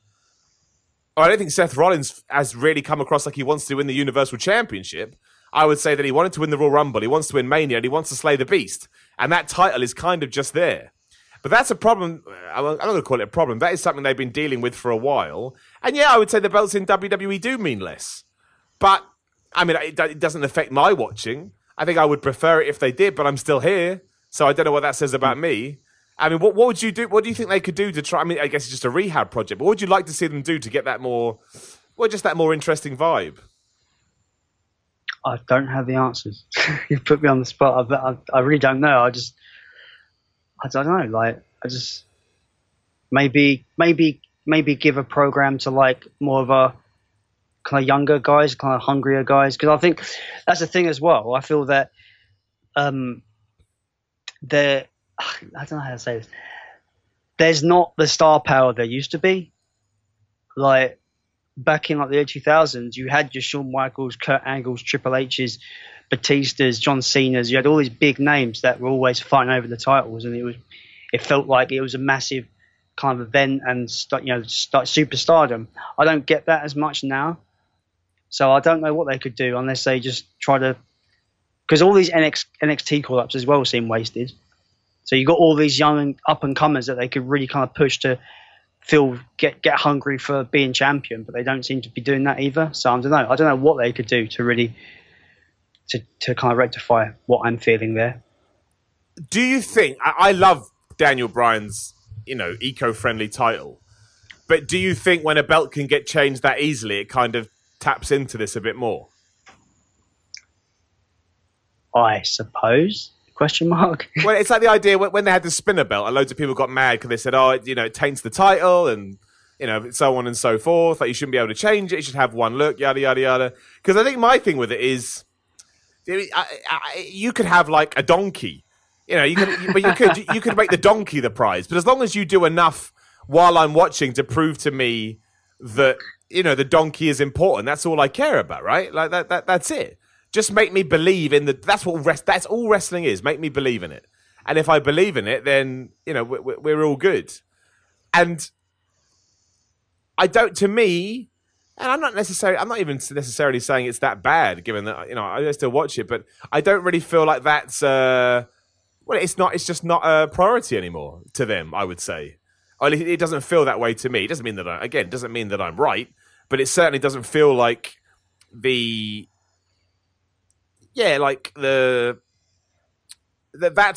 I don't think Seth Rollins has really come across like he wants to win the Universal Championship. I would say that he wanted to win the Royal Rumble, he wants to win Mania, and he wants to slay the Beast. And that title is kind of just there. But that's a problem. I'm not going to call it a problem. That is something they've been dealing with for a while. And yeah, I would say the belts in WWE do mean less. But, I mean, it doesn't affect my watching. I think I would prefer it if they did, but I'm still here. So I don't know what that says about me. I mean, what would you do? What do you think they could do to try? I mean, I guess it's just a rehab project, but what would you like to see them do to get that more, well, just that more interesting vibe? I don't have the answers. You put me on the spot. I really don't know. I don't know. Like, I just maybe give a program to like more of a kind of younger guys, kind of hungrier guys. Because I think that's the thing as well. I feel that I don't know how to say this. There's not the star power there used to be. Like back in like the early 2000s, you had your Shawn Michaels, Kurt Angles, Triple H's, Batistas, John Cena's. You had all these big names that were always fighting over the titles, and it felt like it was a massive kind of event and superstardom. I don't get that as much now, so I don't know what they could do unless they just try to, because all these NXT call ups as well seem wasted. So you got all these young up and comers that they could really kind of push to get hungry for being champion, but they don't seem to be doing that either. So I don't know what they could do to really to kind of rectify what I'm feeling there. Do you think, I love Daniel Bryan's, eco-friendly title, but do you think when a belt can get changed that easily, it kind of taps into this a bit more? I suppose. Question mark. Well, it's like the idea when they had the spinner belt, and loads of people got mad because they said, "Oh, it taints the title," and so on and so forth. Like you shouldn't be able to change it; you should have one look, yada yada yada. Because I think my thing with it is, you could have like a donkey, you could make the donkey the prize. But as long as you do enough while I'm watching to prove to me that the donkey is important, that's all I care about, right? Like that's it. Just make me believe in the. That's all wrestling is. Make me believe in it, and if I believe in it, then we're all good. And I don't. To me, and I'm not even necessarily saying it's that bad, given that I still watch it, but I don't really feel like that's. It's not. It's just not a priority anymore to them. I would say, or it doesn't feel that way to me. It doesn't mean that doesn't mean that I'm right, but it certainly doesn't feel like the. Yeah, like that's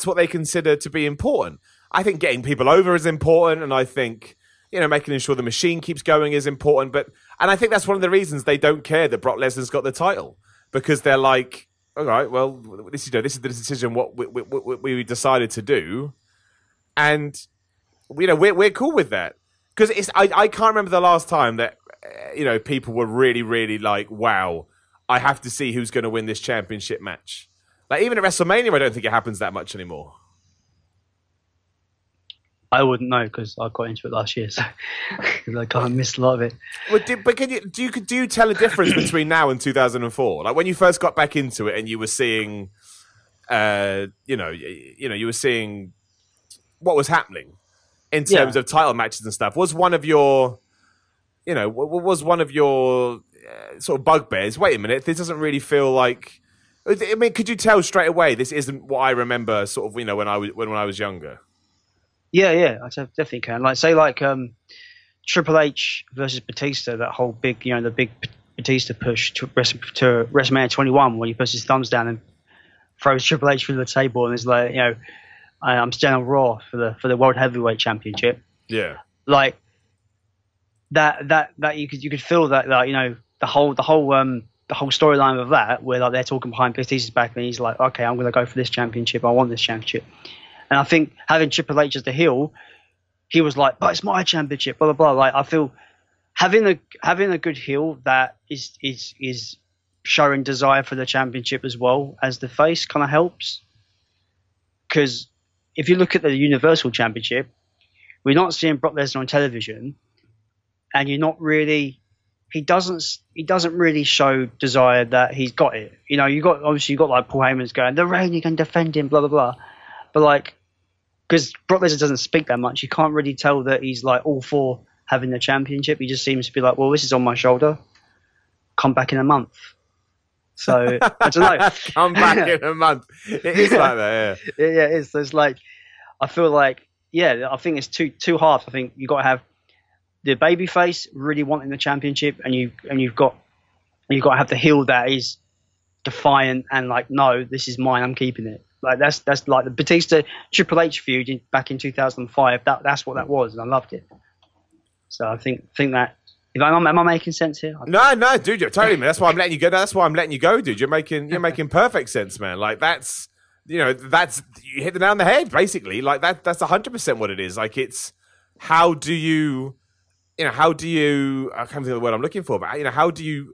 what they consider to be important. I think getting people over is important, and I think making sure the machine keeps going is important. And I think that's one of the reasons they don't care that Brock Lesnar's got the title, because they're like, all right, well, this this is the decision what we decided to do, and we're cool with that, because it's I can't remember the last time that people were really really like, wow. I have to see who's going to win this championship match. Like even at WrestleMania, I don't think it happens that much anymore. I wouldn't know because I got into it last year, so I kind of missed a lot of it. Well, but can you do you tell a difference between now and 2004? Like when you first got back into it and you were seeing, you were seeing what was happening in terms of title matches and stuff. Was one of your, sort of bugbears, wait a minute, this doesn't really feel like, I mean, could you tell straight away this isn't what I remember sort of when I was younger? Yeah, I definitely can. Like say like Triple H versus Batista, that whole big the big Batista push to WrestleMania 21 when he puts his thumbs down and throws Triple H through the table and is like, I'm standing on Raw for the World Heavyweight Championship. Yeah, like that you could feel that the whole storyline of that, where like they're talking behind Batista's back and he's like, okay, I'm gonna go for this championship, I want this championship. And I think having Triple H as the heel, he was like, but it's my championship, blah blah blah. Like I feel having a good heel that is showing desire for the championship as well as the face kind of helps. Because if you look at the Universal Championship, we're not seeing Brock Lesnar on television, and you're not really. He doesn't really show desire that he's got it. You got like Paul Heyman's going, the Reign, you can defend him, blah blah blah. But like, because Brock Lesnar doesn't speak that much, you can't really tell that he's like all for having the championship. He just seems to be like, well, this is on my shoulder. Come back in a month. So I don't know. Come back in a month. It is like that. Yeah. Yeah, it is. There's like, I feel like, yeah, I think it's two halves. I think you got to have. The babyface really wanting the championship, and you've got to have the heel that is defiant and like, no, this is mine, I'm keeping it. Like that's like the Batista Triple H feud back in 2005. That's what that was, and I loved it. So I think that. Am I making sense here? No, dude, you're totally, man. That's why I'm letting you go. That's why I'm letting you go, dude. You're making perfect sense, man. Like that's, you hit the nail on the head, basically. Like that's 100% what it is. Like it's, how do you, I can't think of the word I'm looking for, but how do you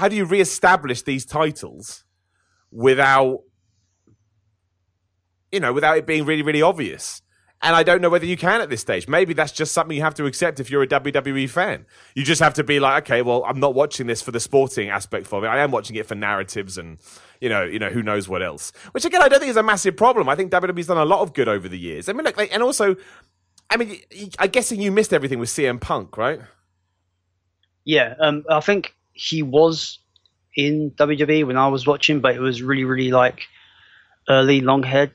reestablish these titles without, without it being really, really obvious? And I don't know whether you can at this stage. Maybe that's just something you have to accept if you're a WWE fan. You just have to be like, okay, well, I'm not watching this for the sporting aspect of it. I am watching it for narratives and, who knows what else. Which, again, I don't think is a massive problem. I think WWE's done a lot of good over the years. I mean, look, and also, I'm guessing you missed everything with CM Punk, right? Yeah, I think he was in WWE when I was watching, but it was really, really like early long head.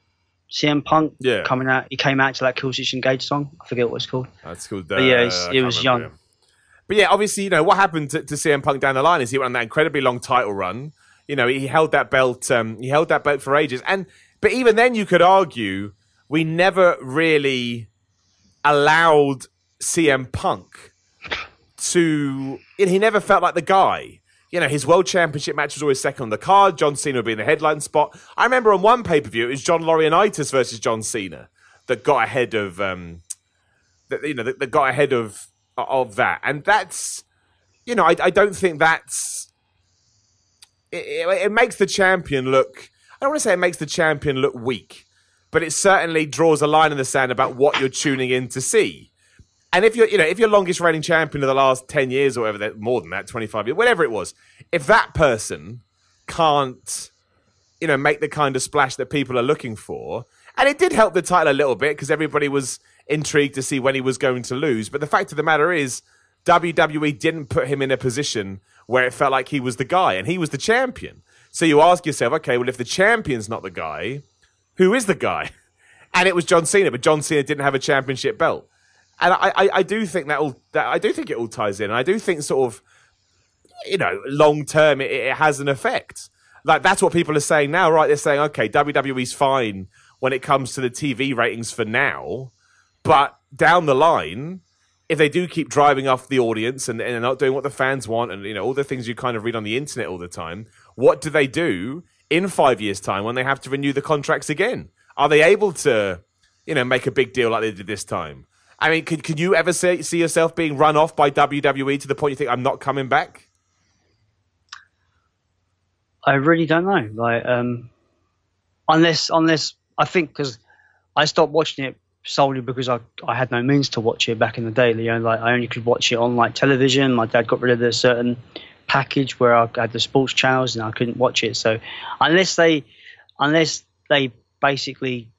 CM Punk, yeah, coming out. He came out to that Kill Switch Engage song. I forget what it's called. That's called. But yeah, it was young. Yeah. But yeah, obviously, what happened to CM Punk down the line is he went on that incredibly long title run. He held that belt. He held that belt for ages. But even then, you could argue we never really allowed CM Punk to. He never felt like the guy. His world championship match was always second on the card. John Cena would be in the headline spot. I remember on one pay-per-view, it was John Laurinaitis versus John Cena that got ahead of, that got ahead of that. And that's, I don't think that's, it makes the champion look, I don't want to say it makes the champion look weak, but it certainly draws a line in the sand about what you're tuning in to see. And if you're, if your longest reigning champion of the last 10 years or whatever, more than that, 25 years, whatever it was, if that person can't, make the kind of splash that people are looking for, and it did help the title a little bit because everybody was intrigued to see when he was going to lose. But the fact of the matter is, WWE didn't put him in a position where it felt like he was the guy and he was the champion. So you ask yourself, okay, well, if the champion's not the guy, who is the guy? And it was John Cena, but John Cena didn't have a championship belt. And I do think I do think it all ties in. And I do think sort of, long term, it has an effect. Like that's what people are saying now, right? They're saying, okay, WWE's fine when it comes to the TV ratings for now, but down the line, if they do keep driving off the audience and they're not doing what the fans want, and all the things you kind of read on the internet all the time, what do they do in 5 years' time when they have to renew the contracts again? Are they able to, make a big deal like they did this time? I mean, can you ever see yourself being run off by WWE to the point you think I'm not coming back? I really don't know. Like, unless I think because I stopped watching it solely because I had no means to watch it back in the day. Like I only could watch it on like television. My dad got rid of a certain package where I had the sports channels and I couldn't watch it. So unless they basically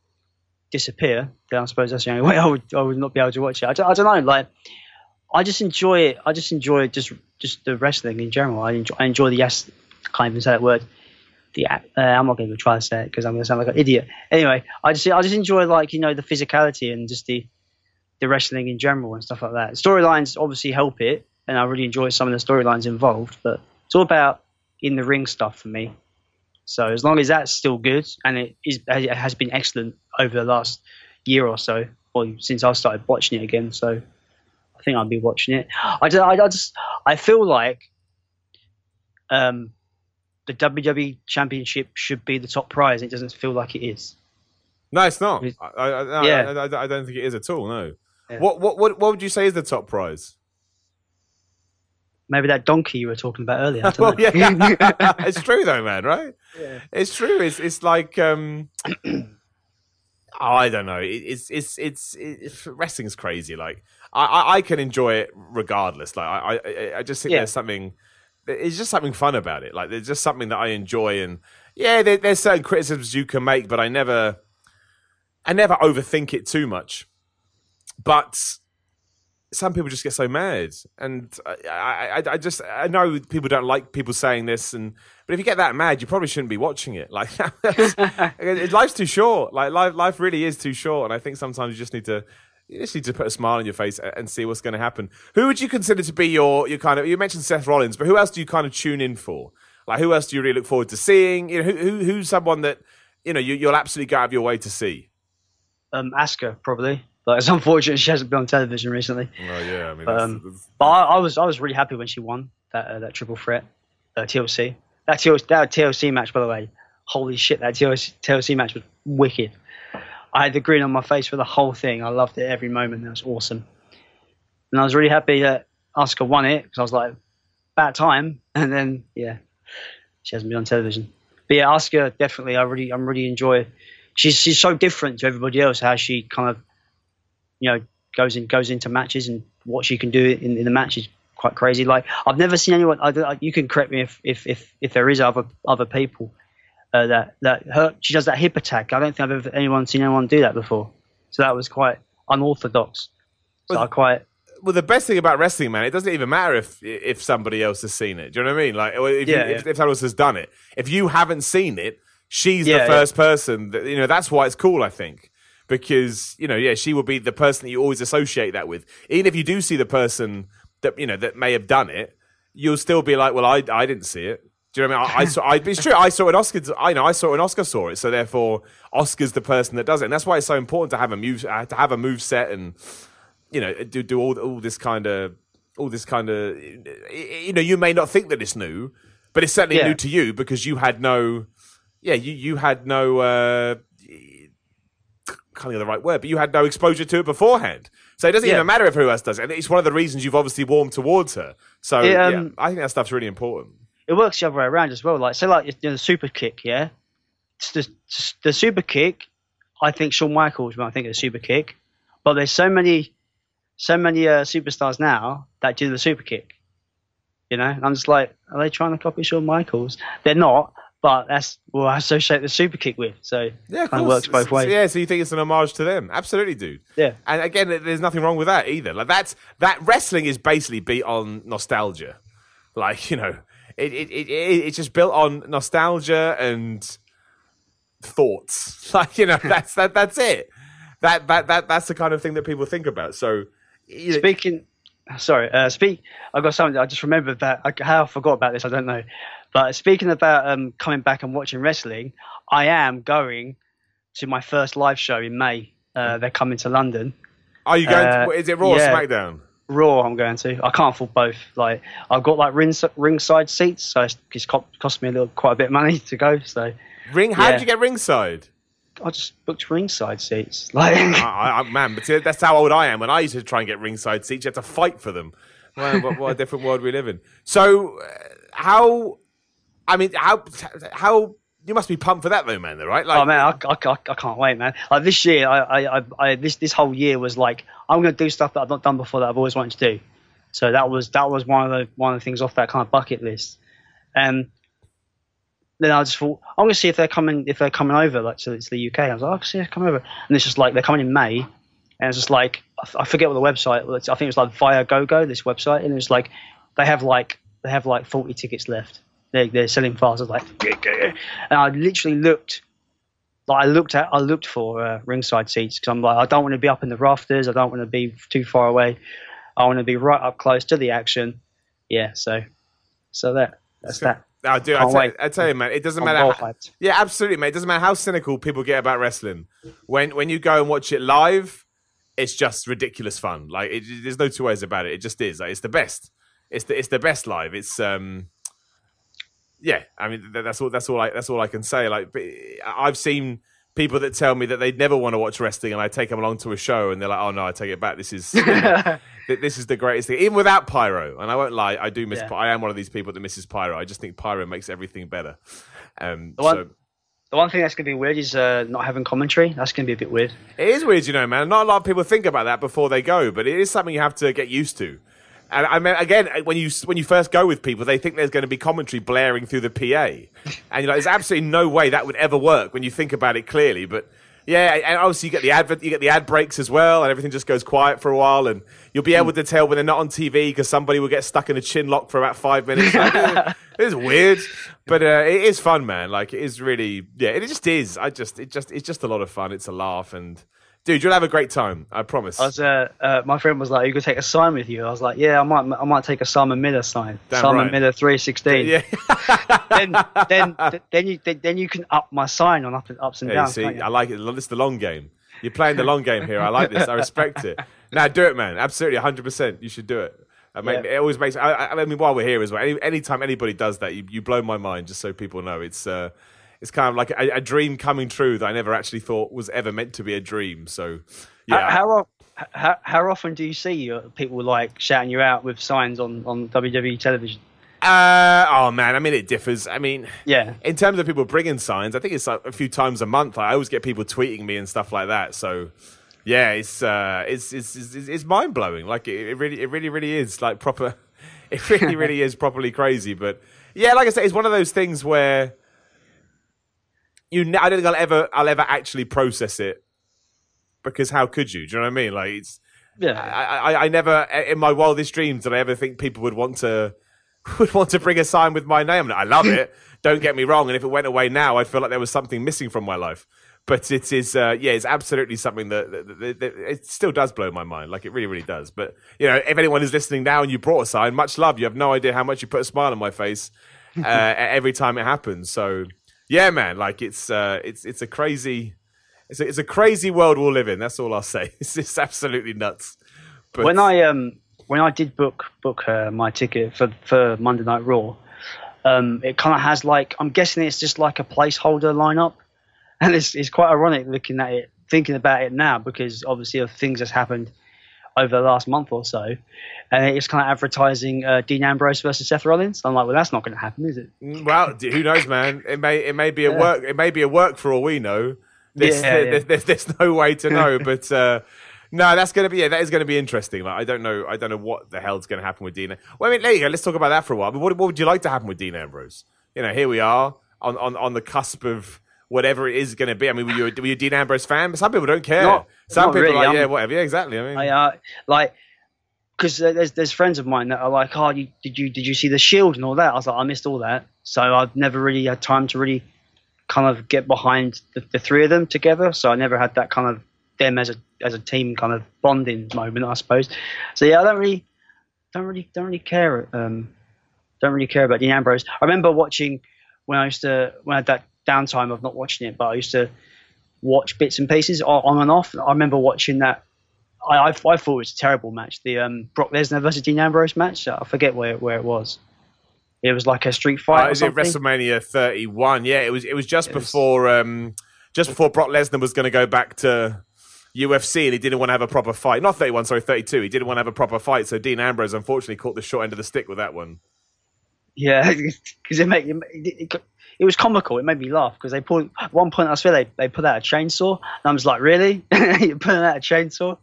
disappear, then I suppose that's the only way I would not be able to watch it. I don't know, like I just enjoy it. I just enjoy just the wrestling in general. I enjoy the, yes, I can't even say that word, the I'm not going to try to say it because I'm going to sound like an idiot anyway. I just enjoy, like, the physicality and just the wrestling in general and stuff like that. Storylines obviously help it, and I really enjoy some of the storylines involved, but it's all about in the ring stuff for me. So as long as that's still good, and it has been excellent over the last year or so, or since I started watching it again, so I think I'll be watching it. I feel like the WWE Championship should be the top prize. It doesn't feel like it is. No, it's not. I don't think it is at all. No. Yeah. What would you say is the top prize? Maybe that donkey you were talking about earlier. I don't know. Yeah. It's true though, man, right? Yeah. It's true. It's like I don't know. It's wrestling's crazy. Like I can enjoy it regardless. Like I just think there's something. It's just something fun about it. Like there's just something that I enjoy, and yeah, there's certain criticisms you can make, but I never overthink it too much. But some people just get so mad, and I know people don't like people saying this, but if you get that mad, you probably shouldn't be watching it. Like life's too short. Like life really is too short, and I think sometimes you just need to put a smile on your face and see what's going to happen. Who would you consider to be your kind of? You mentioned Seth Rollins, but who else do you kind of tune in for? Like who else do you really look forward to seeing? Who's someone that you know, you'll absolutely go out of your way to see? Asuka, probably. Like, it's unfortunate she hasn't been on television recently. Oh yeah, I mean, but I was really happy when she won that that triple threat TLC. That TLC match, by the way, holy shit! That TLC match was wicked. I had the grin on my face for the whole thing. I loved it every moment. That was awesome, and I was really happy that Oscar won it because I was like, about time. And then yeah, she hasn't been on television. But yeah, Oscar definitely. I'm really enjoying. She's so different to everybody else. How she kind of, you know, goes into matches, and what she can do in the match is quite crazy. Like, I've never seen anyone. You can correct me if there is other people. She does that hip attack. I don't think I've ever seen anyone do that before. So that was quite unorthodox. Well, the best thing about wrestling, man, it doesn't even matter if somebody else has seen it. Do you know what I mean? Like, if someone else has done it, if you haven't seen it, she's the first person. That, you know, that's why it's cool, I think, because she will be the person that you always associate that with. Even if you do see the person that that may have done it, you'll still be like, well, I didn't see it. Do you know what I mean? It's true. I saw an Oscar. I saw an Oscar saw it. So therefore, Oscar's the person that does it, and that's why it's so important to have a move set, and do all this kind of. You may not think that it's new, but it's certainly new to you because you had no. Yeah, you had no. Can't think of the right word, but you had no exposure to it beforehand. So it doesn't even matter if who else does it, and it's one of the reasons you've obviously warmed towards her. So I think that stuff's really important. It works the other way around as well. Like, say, the super kick, yeah? The super kick, I think Shawn Michaels might think it's a super kick, but there's so many superstars now that do the super kick, And I'm just like, are they trying to copy Shawn Michaels? They're not, but that's what I associate the super kick with. So it kind of works both ways. Yeah, so you think it's an homage to them. Absolutely, dude. Yeah. And again, there's nothing wrong with that either. Like, that wrestling is basically beat on nostalgia. Like, It's just built on nostalgia and thoughts. Like, that's it. That's the kind of thing that people think about. So, I've got something. I just remembered that. How I forgot about this, I don't know. But speaking about coming back and watching wrestling, I am going to my first live show in May. They're coming to London. Are you going? Is it Raw or SmackDown? Raw, I'm going to. I can't afford both. Like, I've got ringside seats, so it's cost me quite a bit of money to go. So, how did you get ringside? I just booked ringside seats. Like, but that's how old I am. When I used to try and get ringside seats, you had to fight for them. Man, what a different world we live in. So, how you must be pumped for that though, man. Though, right? Like, oh man, I can't wait, man. Like, this year, this whole year was like, I'm going to do stuff that I've not done before that I've always wanted to do. So that was one of the things off that kind of bucket list. And then I just thought, I'm going to see if they're coming over. Like, so it's the UK. I was like, I'll see if they come over. And it's just like they're coming in May, and it's just like I forget what the website. I think it was like Viagogo, this website, and it was like they have 40 tickets left. They're selling fast. I was like, and I literally looked. Like, I looked for ringside seats because I'm like, I don't want to be up in the rafters. I don't want to be too far away. I want to be right up close to the action. Yeah, so that's that. I tell you, man, it doesn't matter. Yeah, absolutely, mate. It doesn't matter how cynical people get about wrestling. When you go and watch it live, it's just ridiculous fun. Like, there's no two ways about it. It just is. Like, it's the best. It's the best live. It's yeah, I mean, that's all I can say. Like, I've seen people that tell me that they'd never want to watch wrestling, and I take them along to a show, and they're like, "Oh no, I take it back. This is this is the greatest thing, even without Pyro." And I won't lie, I do miss. Yeah. I am one of these people that misses Pyro. I just think Pyro makes everything better. The one thing that's going to be weird is not having commentary. That's going to be a bit weird. It is weird, man. Not a lot of people think about that before they go, but it is something you have to get used to. And I mean, again, when you first go with people, they think there's going to be commentary blaring through the PA, and there's absolutely no way that would ever work when you think about it clearly. But yeah, and obviously you get the ad breaks as well, and everything just goes quiet for a while, and you'll be able to tell when they're not on TV because somebody will get stuck in a chin lock for about 5 minutes. Like, it's weird, but it is fun, man. Like, it is really, it just is. It's just a lot of fun. It's a laugh, and Dude, you'll have a great time. I promise. I was, my friend was like, "Are you gonna take a sign with you?" I was like, "Yeah, I might take a Simon Miller sign. Simon Miller 316. Yeah. then you can up my sign on ups and downs. See, I like it. It's the long game. You're playing the long game here. I like this. I respect it. Now do it, man. Absolutely, 100%. You should do it. It always makes. I mean, while we're here as well, anytime anybody does that, you blow my mind. Just so people know, it's kind of like a dream coming true that I never actually thought was ever meant to be a dream. So, yeah. How often do you see people like shouting you out with signs on WWE television? Oh man, I mean it differs. I mean, yeah. In terms of people bringing signs, I think it's like a few times a month. I always get people tweeting me and stuff like that. So, yeah, it's mind blowing. Like it really is like proper. It really is properly crazy. But yeah, like I said, it's one of those things where. I don't think I'll ever actually process it, because how could you? Do you know what I mean? Like, it's, yeah. I never in my wildest dreams did I ever think people would want to bring a sign with my name. I love it. Don't get me wrong. And if it went away now, I'd feel like there was something missing from my life. But it is, it's absolutely something that it still does blow my mind. Like, it really, really does. But you know, if anyone is listening now and you brought a sign, much love. You have no idea how much you put a smile on my face every time it happens. So. Yeah, man. Like it's a crazy world we'll live in. That's all I'll say. It's absolutely nuts. But when I did book my ticket for Monday Night Raw, it kind of has like, I'm guessing it's just like a placeholder lineup, and it's quite ironic looking at it, thinking about it now, because obviously of things that's happened over the last month or so, and it's kind of advertising Dean Ambrose versus Seth Rollins. I'm like, well, that's not going to happen, is it? Well, who knows, man? It may be a work. It may be a work for all we know. There's no way to know. But no, that's going to be. Yeah, that is going to be interesting. Like, I don't know what the hell's going to happen with Dean. Well, I mean, there you go. Let's talk about that for a while. But what would you like to happen with Dean Ambrose? You know, here we are on the cusp of. Whatever it is going to be. I mean, were you a Dean Ambrose fan? But some people don't care. Some people really. Are like, yeah, whatever. Yeah, exactly. I mean, because there's friends of mine that are like, oh, did you see The Shield and all that? I was like, I missed all that. So I've never really had time to really kind of get behind the three of them together. So I never had that kind of them as a team kind of bonding moment, I suppose. So yeah, I don't really care. Don't really care about Dean Ambrose. I remember watching when I had that downtime of not watching it, but I used to watch bits and pieces on and off. I remember watching that. I thought it was a terrible match, the Brock Lesnar versus Dean Ambrose match. I forget where it was. It was like a street fight. Or something. It WrestleMania 31? Yeah, it was just before Brock Lesnar was going to go back to UFC, and he didn't want to have a proper fight. Not 31, sorry, 32. He didn't want to have a proper fight, so Dean Ambrose unfortunately caught the short end of the stick with that one. Yeah, because it was comical. It made me laugh because at one point, I swear they put out a chainsaw. And I was like, really? You're putting out a chainsaw?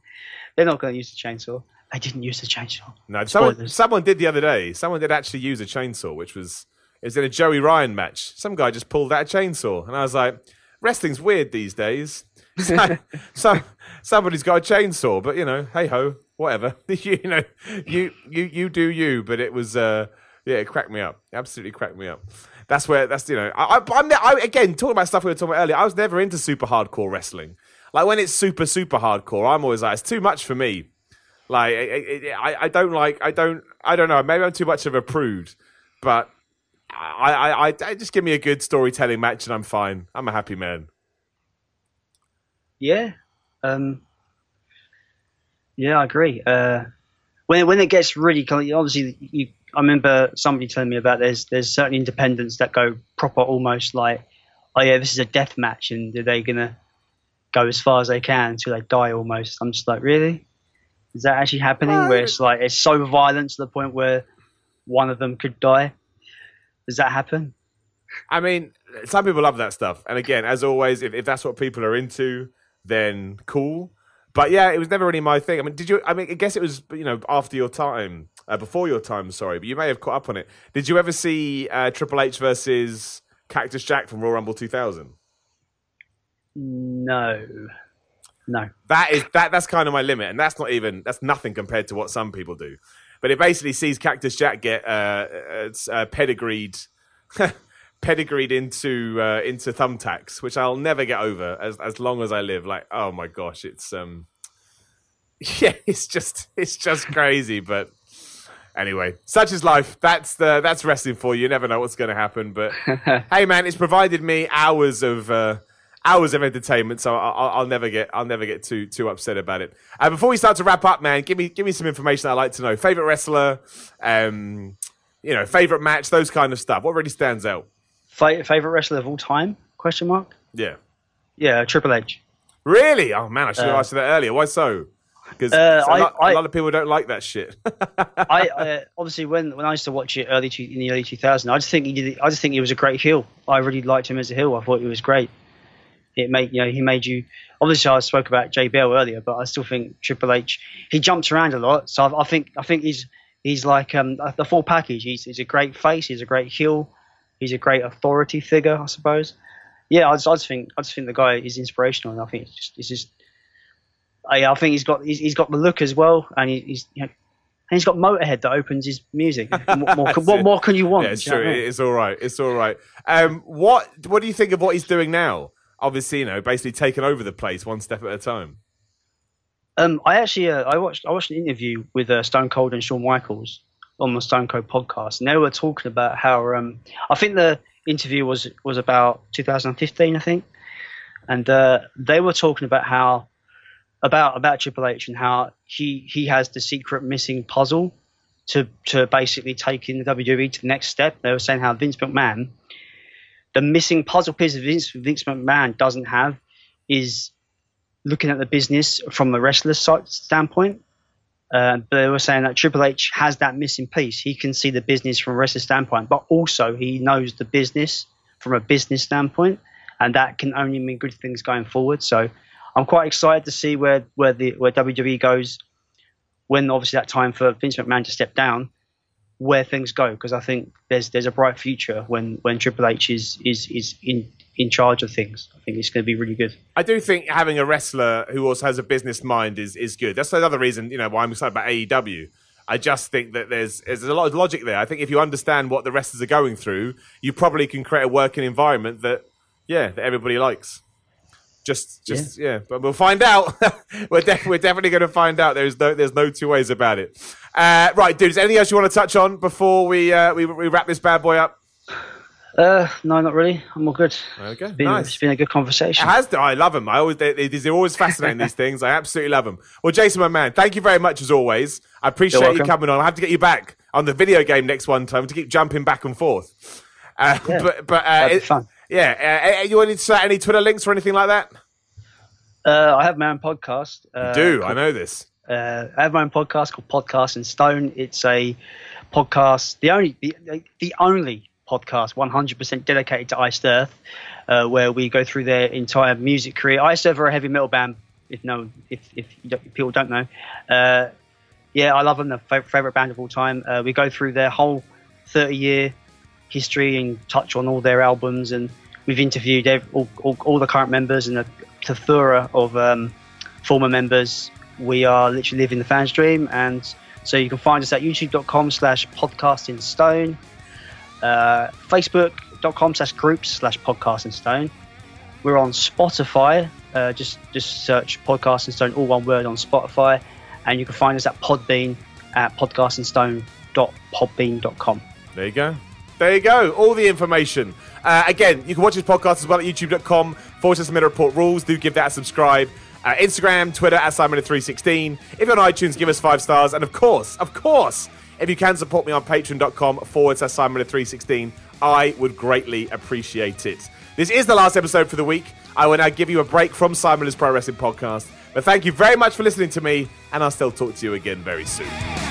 They're not going to use the chainsaw. They didn't use the chainsaw. No, someone did the other day. Someone did actually use a chainsaw, which was, it was in a Joey Ryan match. Some guy just pulled out a chainsaw. And I was like, wrestling's weird these days. So somebody's got a chainsaw, but you know, hey ho, whatever. You know, you do you, but it was, it cracked me up. It absolutely cracked me up. That's you know, I'm again talking about stuff we were talking about earlier. I was never into super hardcore wrestling. Like when it's super hardcore, I'm always like, it's too much for me. Like I don't know. Maybe I'm too much of a prude, but I just give me a good storytelling match and I'm fine. I'm a happy man. Yeah, I agree. When it gets really kind of, obviously you. I remember somebody telling me about there's certain independents that go proper almost like, oh yeah, this is a death match and are they going to go as far as they can until they die almost. I'm just like, really? Is that actually happening? Where it's like it's so violent to the point where one of them could die? Does that happen? I mean, some people love that stuff. And again, as always, if that's what people are into, then cool. But yeah, it was never really my thing. I mean, I guess it was, you know, after your time. Before your time, sorry, but you may have caught up on it. Did you ever see Triple H versus Cactus Jack from Royal Rumble 2000? No. That's kind of my limit, and that's nothing compared to what some people do. But it basically sees Cactus Jack get pedigreed pedigreed into thumbtacks, which I'll never get over as long as I live. Like, oh my gosh, it's just crazy. But anyway, such is life. That's wrestling for you. You never know what's going to happen. But hey, man, it's provided me hours of entertainment, so I'll never get too upset about it. Before we start to wrap up, man, give me some information I'd like to know. Favorite wrestler, favorite match, those kind of stuff. What really stands out? Favorite wrestler of all time? Question mark. Yeah, Triple H. Really? Oh man, I should have asked you that earlier. Why so? Because a lot of people don't like that shit. I obviously when I used to watch it in the early 2000s, I just think he was a great heel. I really liked him as a heel. I thought he was great. He made you. Obviously, I spoke about JBL earlier, but I still think Triple H. He jumps around a lot, so I think he's like the full package. He's a great face. He's a great heel. He's a great authority figure, I suppose. Yeah, I just think the guy is inspirational, and I think I think he's got the look as well, and he's got Motorhead that opens his music. What more can you want? Yeah, it's true. You know? It's all right. What do you think of what he's doing now? Obviously, basically taking over the place one step at a time. I watched an interview with Stone Cold and Shawn Michaels on the Stone Cold podcast, and they were talking about how I think the interview was about 2015, I think, and they were talking about how about Triple H and how he has the secret missing puzzle to basically taking the WWE to the next step. They were saying how Vince McMahon. The missing puzzle piece that Vince McMahon doesn't have is looking at the business from the wrestler's side standpoint. But they were saying that Triple H has that missing piece. He can see the business from a wrestler's standpoint, but also he knows the business from a business standpoint, and that can only mean good things going forward. So I'm quite excited to see where WWE goes when obviously that time for Vince McMahon to step down. Where things go, because I think there's a bright future when Triple H is in charge of things. I think it's going to be really good. I do think having a wrestler who also has a business mind is good. That's another reason why I'm excited about AEW. I just think that there's a lot of logic there. I think if you understand what the wrestlers are going through, you probably can create a working environment that everybody likes. Yeah, but we'll find out. We're definitely going to find out. There's no two ways about it. Right, dude. Is there anything else you want to touch on before we wrap this bad boy up? No, not really. I'm all good. Okay, nice. It's been a good conversation. It has. I love them. They're always fascinating. These things. I absolutely love them. Well, Jason, my man, thank you very much as always. I appreciate you coming on. I have to get you back on the video game next time to keep jumping back and forth. That'd be fun. Yeah, you want to any Twitter links or anything like that? I have my own podcast. I know this. I have my own podcast called Podcast in Stone. It's a podcast, the only podcast 100% dedicated to Iced Earth, where we go through their entire music career. Iced Earth are a heavy metal band. If people don't know, I love them. They're favorite band of all time. We go through their whole 30-year history and touch on all their albums, and we've interviewed all the current members and a plethora of former members. We are literally living the fans' dream, and so you can find us at youtube.com/podcastinstone, facebook.com/groups/podcastinstone. We're on Spotify. Just search Podcast in Stone, all one word, on Spotify, and you can find us at Podbean at podcastinstone.podbean.com. There you go. All the information. Again, you can watch this podcast as well at youtube.com/Middle Report Rules. Do give that a subscribe. Instagram, Twitter @Simon316. If you're on iTunes, give us 5 stars. And of course, if you can support me on patreon.com/Simon316, I would greatly appreciate it. This is the last episode for the week. I will now give you a break from Simon Miller's Pro Wrestling Podcast. But thank you very much for listening to me, and I'll still talk to you again very soon.